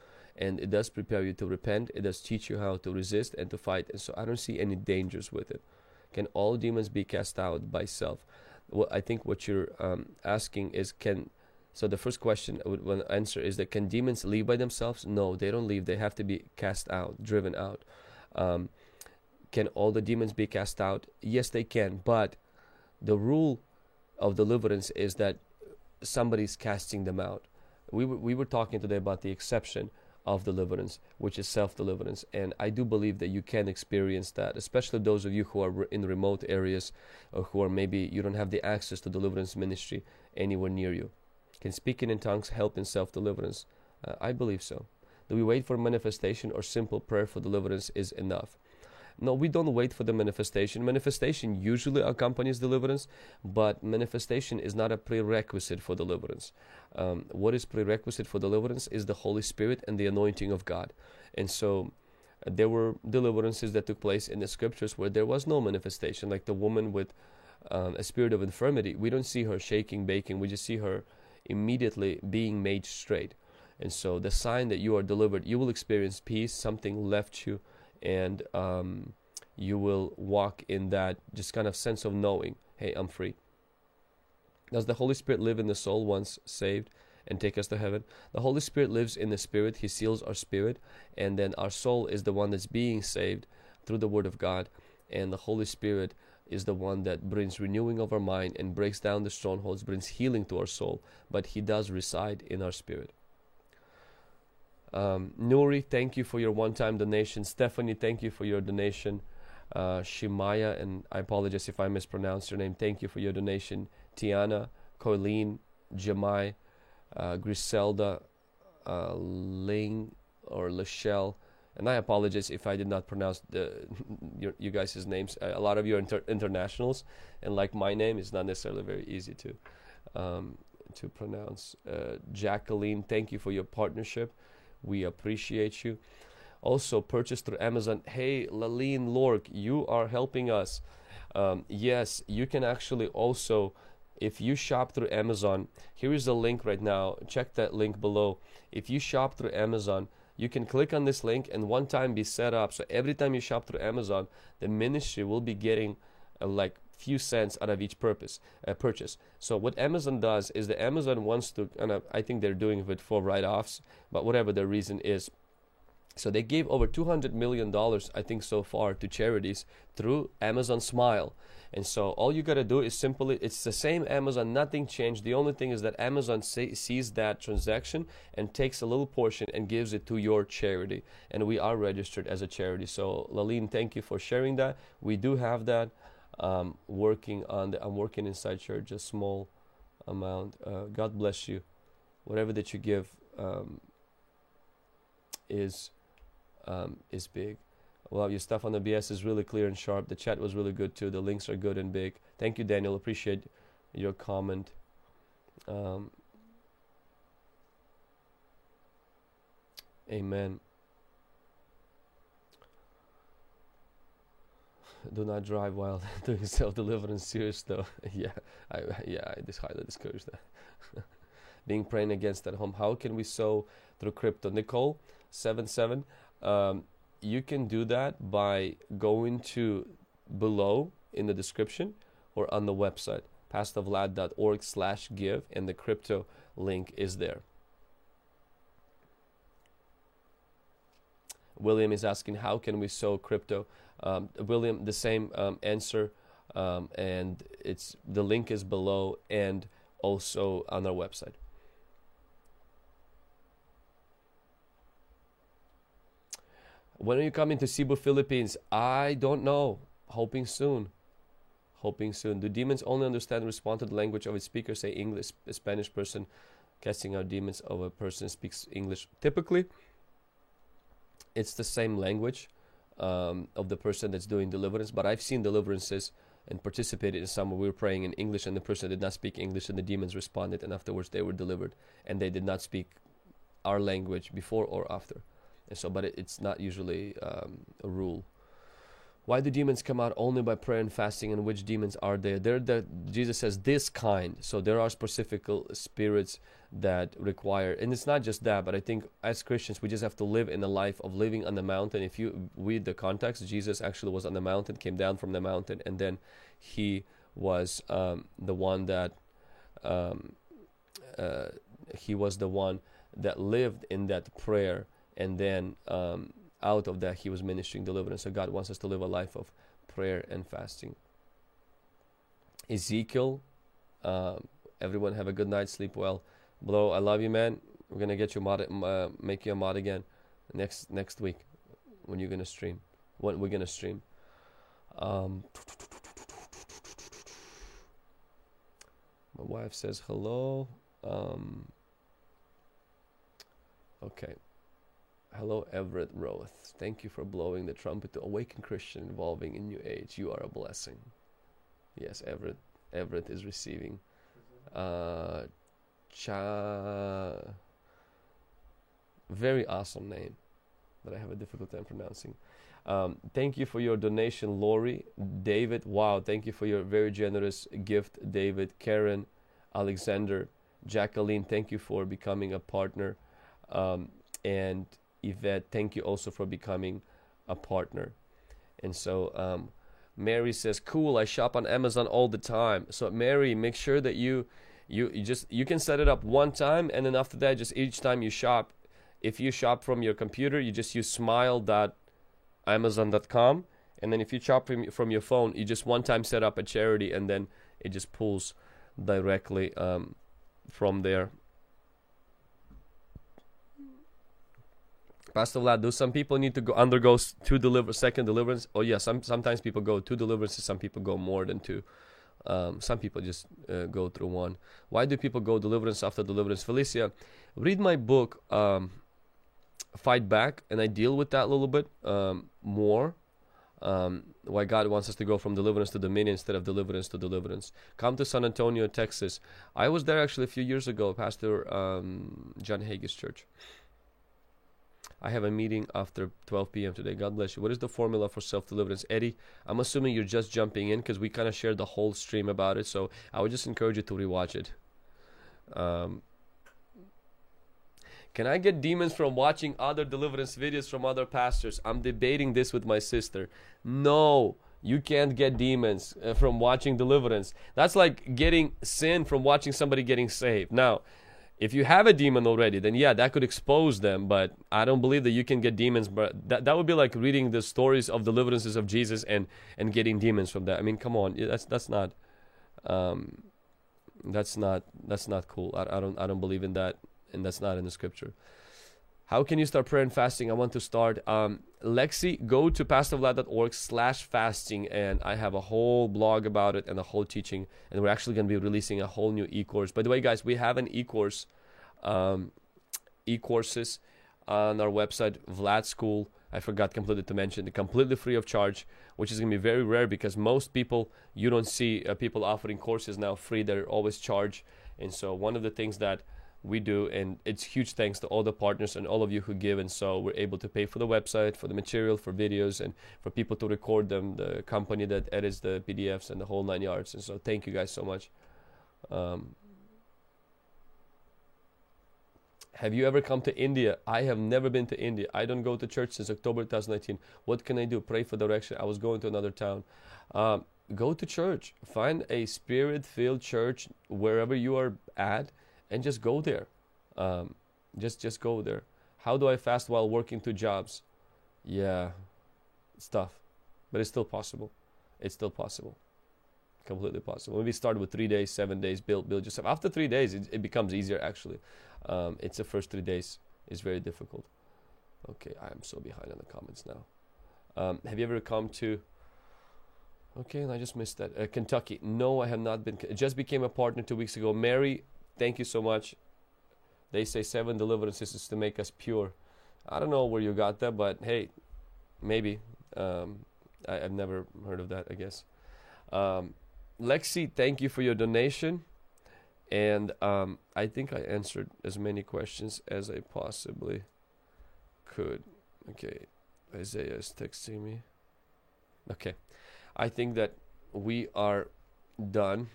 and it does prepare you to repent. It does teach you how to resist and to fight. And so I don't see any dangers with it. Can all demons be cast out by self? Well, I think what you're asking is, so the first question I would answer is that, can demons leave by themselves? No, they don't leave. They have to be cast out, driven out. Can all the demons be cast out? Yes, they can. But the rule of deliverance is that somebody's casting them out. We were talking today about the exception of deliverance, which is self-deliverance, and I do believe that you can experience that, especially those of you who are in remote areas, or who are maybe you don't have the access to deliverance ministry anywhere near you. Can speaking in tongues help in self-deliverance? I believe so. Do we wait for manifestation, or simple prayer for deliverance is enough? No, we don't wait for the manifestation. Manifestation usually accompanies deliverance, but manifestation is not a prerequisite for deliverance. What is prerequisite for deliverance is the Holy Spirit and the anointing of God. And so there were deliverances that took place in the scriptures where there was no manifestation, like the woman with a spirit of infirmity. We don't see her shaking, baking. We just see her immediately being made straight. And so the sign that you are delivered, you will experience peace. Something left you, and you will walk in that just kind of sense of knowing, hey, I'm free. Does the Holy Spirit live in the soul once saved and take us to heaven? The Holy Spirit lives in the spirit. He seals our spirit, and then our soul is the one that's being saved through the Word of God, and the Holy Spirit is the one that brings renewing of our mind and breaks down the strongholds, brings healing to our soul, but He does reside in our spirit. Nuri, thank you for your one-time donation. Stephanie, thank you for your donation. Shemaya, and I apologize if I mispronounced your name, thank you for your donation. Tiana, Colleen, Jamai, Griselda, Ling, or Lachelle, and I apologize if I did not pronounce you guys' names. A lot of you are internationals, and like my name, it's not necessarily very easy to pronounce. Jacqueline, thank you for your partnership. We appreciate you. Also, purchase through Amazon. Hey, Laleen Lork, you are helping us. Yes, you can actually also, if you shop through Amazon, here is the link right now. Check that link below. If you shop through Amazon, you can click on this link and one time be set up. So every time you shop through Amazon, the ministry will be getting like few cents out of each purchase. So what Amazon does is the Amazon wants to, and I think they're doing it for write-offs, but whatever the reason is, so they gave over $200 million, I think, so far to charities through Amazon Smile. And so all you got to do is simply, it's the same Amazon, nothing changed. The only thing is that Amazon sees that transaction and takes a little portion and gives it to your charity. And we are registered as a charity. So Laleen, thank you for sharing that. We do have that. I'm working inside church, a small amount. God bless you. Whatever that you give is big. Well, your stuff on the BS is really clear and sharp. The chat was really good too. The links are good and big. Thank you, Daniel. Appreciate your comment. Amen. Do not drive while doing self-deliverance. Serious though. I just highly discourage that. Being praying against at home. How can we sow through crypto? Nicole, 77. You can do that by going to below in the description or on the website, pastorvlad.org/give, and the crypto link is there. William is asking, how can we sow crypto? William, the same answer, and it's the link is below and also on our website. When are you coming to Cebu, Philippines? I don't know. Hoping soon. Hoping soon. Do demons only understand and respond to the language of its speaker? Say English, a Spanish person casting out demons of a person speaks English. Typically, it's the same language of the person that's doing deliverance, but I've seen deliverances and participated in some where we were praying in English and the person did not speak English and the demons responded, and afterwards they were delivered and they did not speak our language before or after. And so, but it's not usually a rule. Why do demons come out only by prayer and fasting, and which demons are there? Jesus says this kind. So there are specific spirits that require, and it's not just that, but I think as Christians we just have to live in the life of living on the mountain. If you read the context, Jesus actually was on the mountain, came down from the mountain, and then He was the one that He was the one that lived in that prayer, and then out of that He was ministering deliverance. So God wants us to live a life of prayer and fasting. Ezekiel Everyone have a good night, sleep well. Bro, I love you, man. We're gonna get you mod, make you a mod again next week when you're gonna stream. When we're gonna stream. My wife says hello. Okay. Hello, Everett Roth. Thank you for blowing the trumpet to awaken Christian involving in New Age. You are a blessing. Yes, Everett is receiving. Very awesome name that I have a difficult time pronouncing. Thank you for your donation, Lori. David, wow, thank you for your very generous gift, David. Karen, Alexander, Jacqueline, thank you for becoming a partner. And Yvette, thank you also for becoming a partner. And so Mary says, cool, I shop on Amazon all the time. So Mary, make sure that you can set it up one time, and then after that, just each time you shop, if you shop from your computer, you just use smile.amazon.com, and then if you shop from your phone, you just one time set up a charity, and then it just pulls directly from there. Pastor Vlad, do some people need to go undergo second deliverance? Oh yeah, sometimes people go two deliverances, some people go more than two. Some people just go through one. Why do people go deliverance after deliverance? Felicia, read my book, Fight Back, and I deal with that a little bit more. Why God wants us to go from deliverance to dominion instead of deliverance to deliverance. Come to San Antonio, Texas. I was there actually a few years ago, Pastor John Hagee's church. I have a meeting after 12 p.m. today. God bless you. What is the formula for self-deliverance? Eddie, I'm assuming you're just jumping in because we kind of shared the whole stream about it. So I would just encourage you to rewatch it. Can I get demons from watching other deliverance videos from other pastors? I'm debating this with my sister. No, you can't get demons from watching deliverance. That's like getting sin from watching somebody getting saved. Now, if you have a demon already, then yeah, that could expose them, but I don't believe that you can get demons. But that would be like reading the stories of deliverances of Jesus and getting demons from that. I mean, come on, that's not cool. I don't believe in that, and that's not in the scripture. How can you start prayer and fasting? I want to start. Lexi, go to pastorvlad.org/fasting, and I have a whole blog about it and a whole teaching. And we're actually going to be releasing a whole new e-course. By the way, guys, we have an e-course, e-courses on our website, Vlad School. I forgot completely to mention, they're completely free of charge, which is going to be very rare because most people, you don't see people offering courses now free. They're always charged. And so one of the things that we do, and it's huge thanks to all the partners and all of you who give, and so we're able to pay for the website, for the material, for videos, and for people to record them, the company that edits the PDFs and the whole 9 yards. And so thank you guys so much. Have you ever come to India? I have never been to India. I don't go to church since October 2019. What can I do? Pray for direction. I was going to another town. Go to church. Find a spirit-filled church wherever you are at, and just go there. Just go there. How do I fast while working two jobs? Yeah, it's tough, but it's still possible. It's still possible, completely possible. Maybe start with 3 days, 7 days, build yourself. After 3 days, it becomes easier actually. It's the first 3 days is very difficult. Okay, I am so behind on the comments now. Have you ever come to... Okay, and I just missed that. Kentucky. No, I have not been. Just became a partner 2 weeks ago. Mary, thank you so much. They say 7 deliverances is to make us pure. I don't know where you got that, but hey, maybe. I've never heard of that, I guess. Lexi, thank you for your donation. And I think I answered as many questions as I possibly could. Okay, Isaiah is texting me. Okay, I think that we are done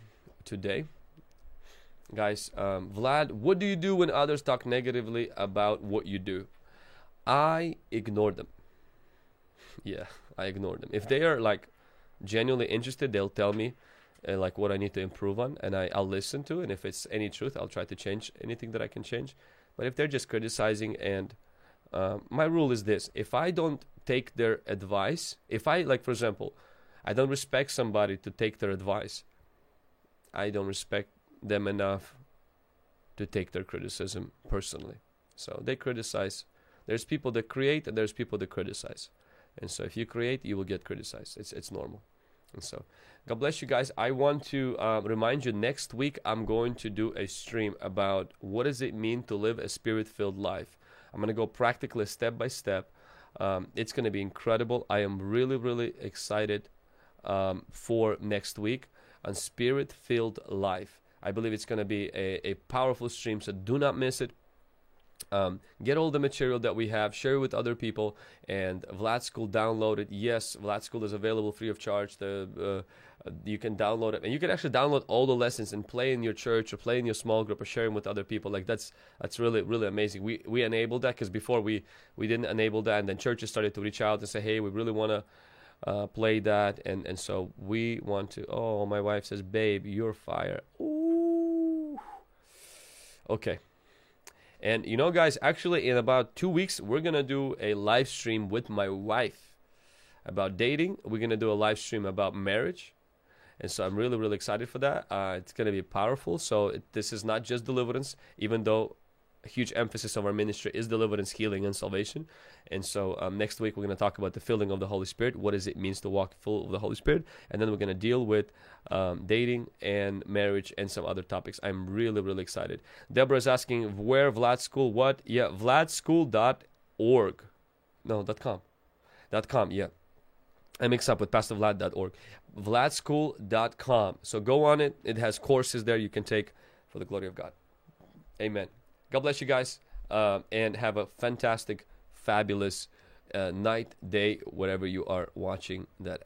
today. Guys, Vlad, what do you do when others talk negatively about what you do? I ignore them. Yeah, I ignore them. If they are like genuinely interested, they'll tell me like what I need to improve on, and I'll listen to it. And if it's any truth, I'll try to change anything that I can change. But if they're just criticizing, and my rule is this: if I don't take their advice, if I, like for example, I don't respect somebody to take their advice, I don't respect them enough to take their criticism personally. So they criticize. There's people that create and there's people that criticize. And so if you create, you will get criticized. It's normal. And so God bless you guys. I want to remind you, next week I'm going to do a stream about what does it mean to live a spirit-filled life. I'm going to go practically step by step. It's going to be incredible. I am really, really excited for next week on spirit-filled life. I believe it's going to be a powerful stream, so do not miss it. Get all the material that we have, share it with other people, and Vlad School, download it. Yes, Vlad School is available free of charge. You can download it, and you can actually download all the lessons and play in your church or play in your small group or share them with other people. Like that's really, really amazing. We enabled that, because before we didn't enable that, and then churches started to reach out and say, hey, we really want to play that, and so we want to. Oh, my wife says, babe, you're fire. Ooh. Okay. And you know, guys, actually in about 2 weeks, we're going to do a live stream with my wife about dating. We're going to do a live stream about marriage. And so I'm really, really excited for that. It's going to be powerful. So this is not just deliverance, even though a huge emphasis of our ministry is deliverance, healing, and salvation. And so next week, we're going to talk about the filling of the Holy Spirit. What does it mean to walk full of the Holy Spirit? And then we're going to deal with dating and marriage and some other topics. I'm really, really excited. Deborah is asking, where Vlad School, what? Yeah, vladschool.org. No, .com. .com, yeah. I mix up with pastorvlad.org. vladschool.com. So go on it. It has courses there you can take for the glory of God. Amen. God bless you guys, and have a fantastic, fabulous night, day, whatever you are watching that.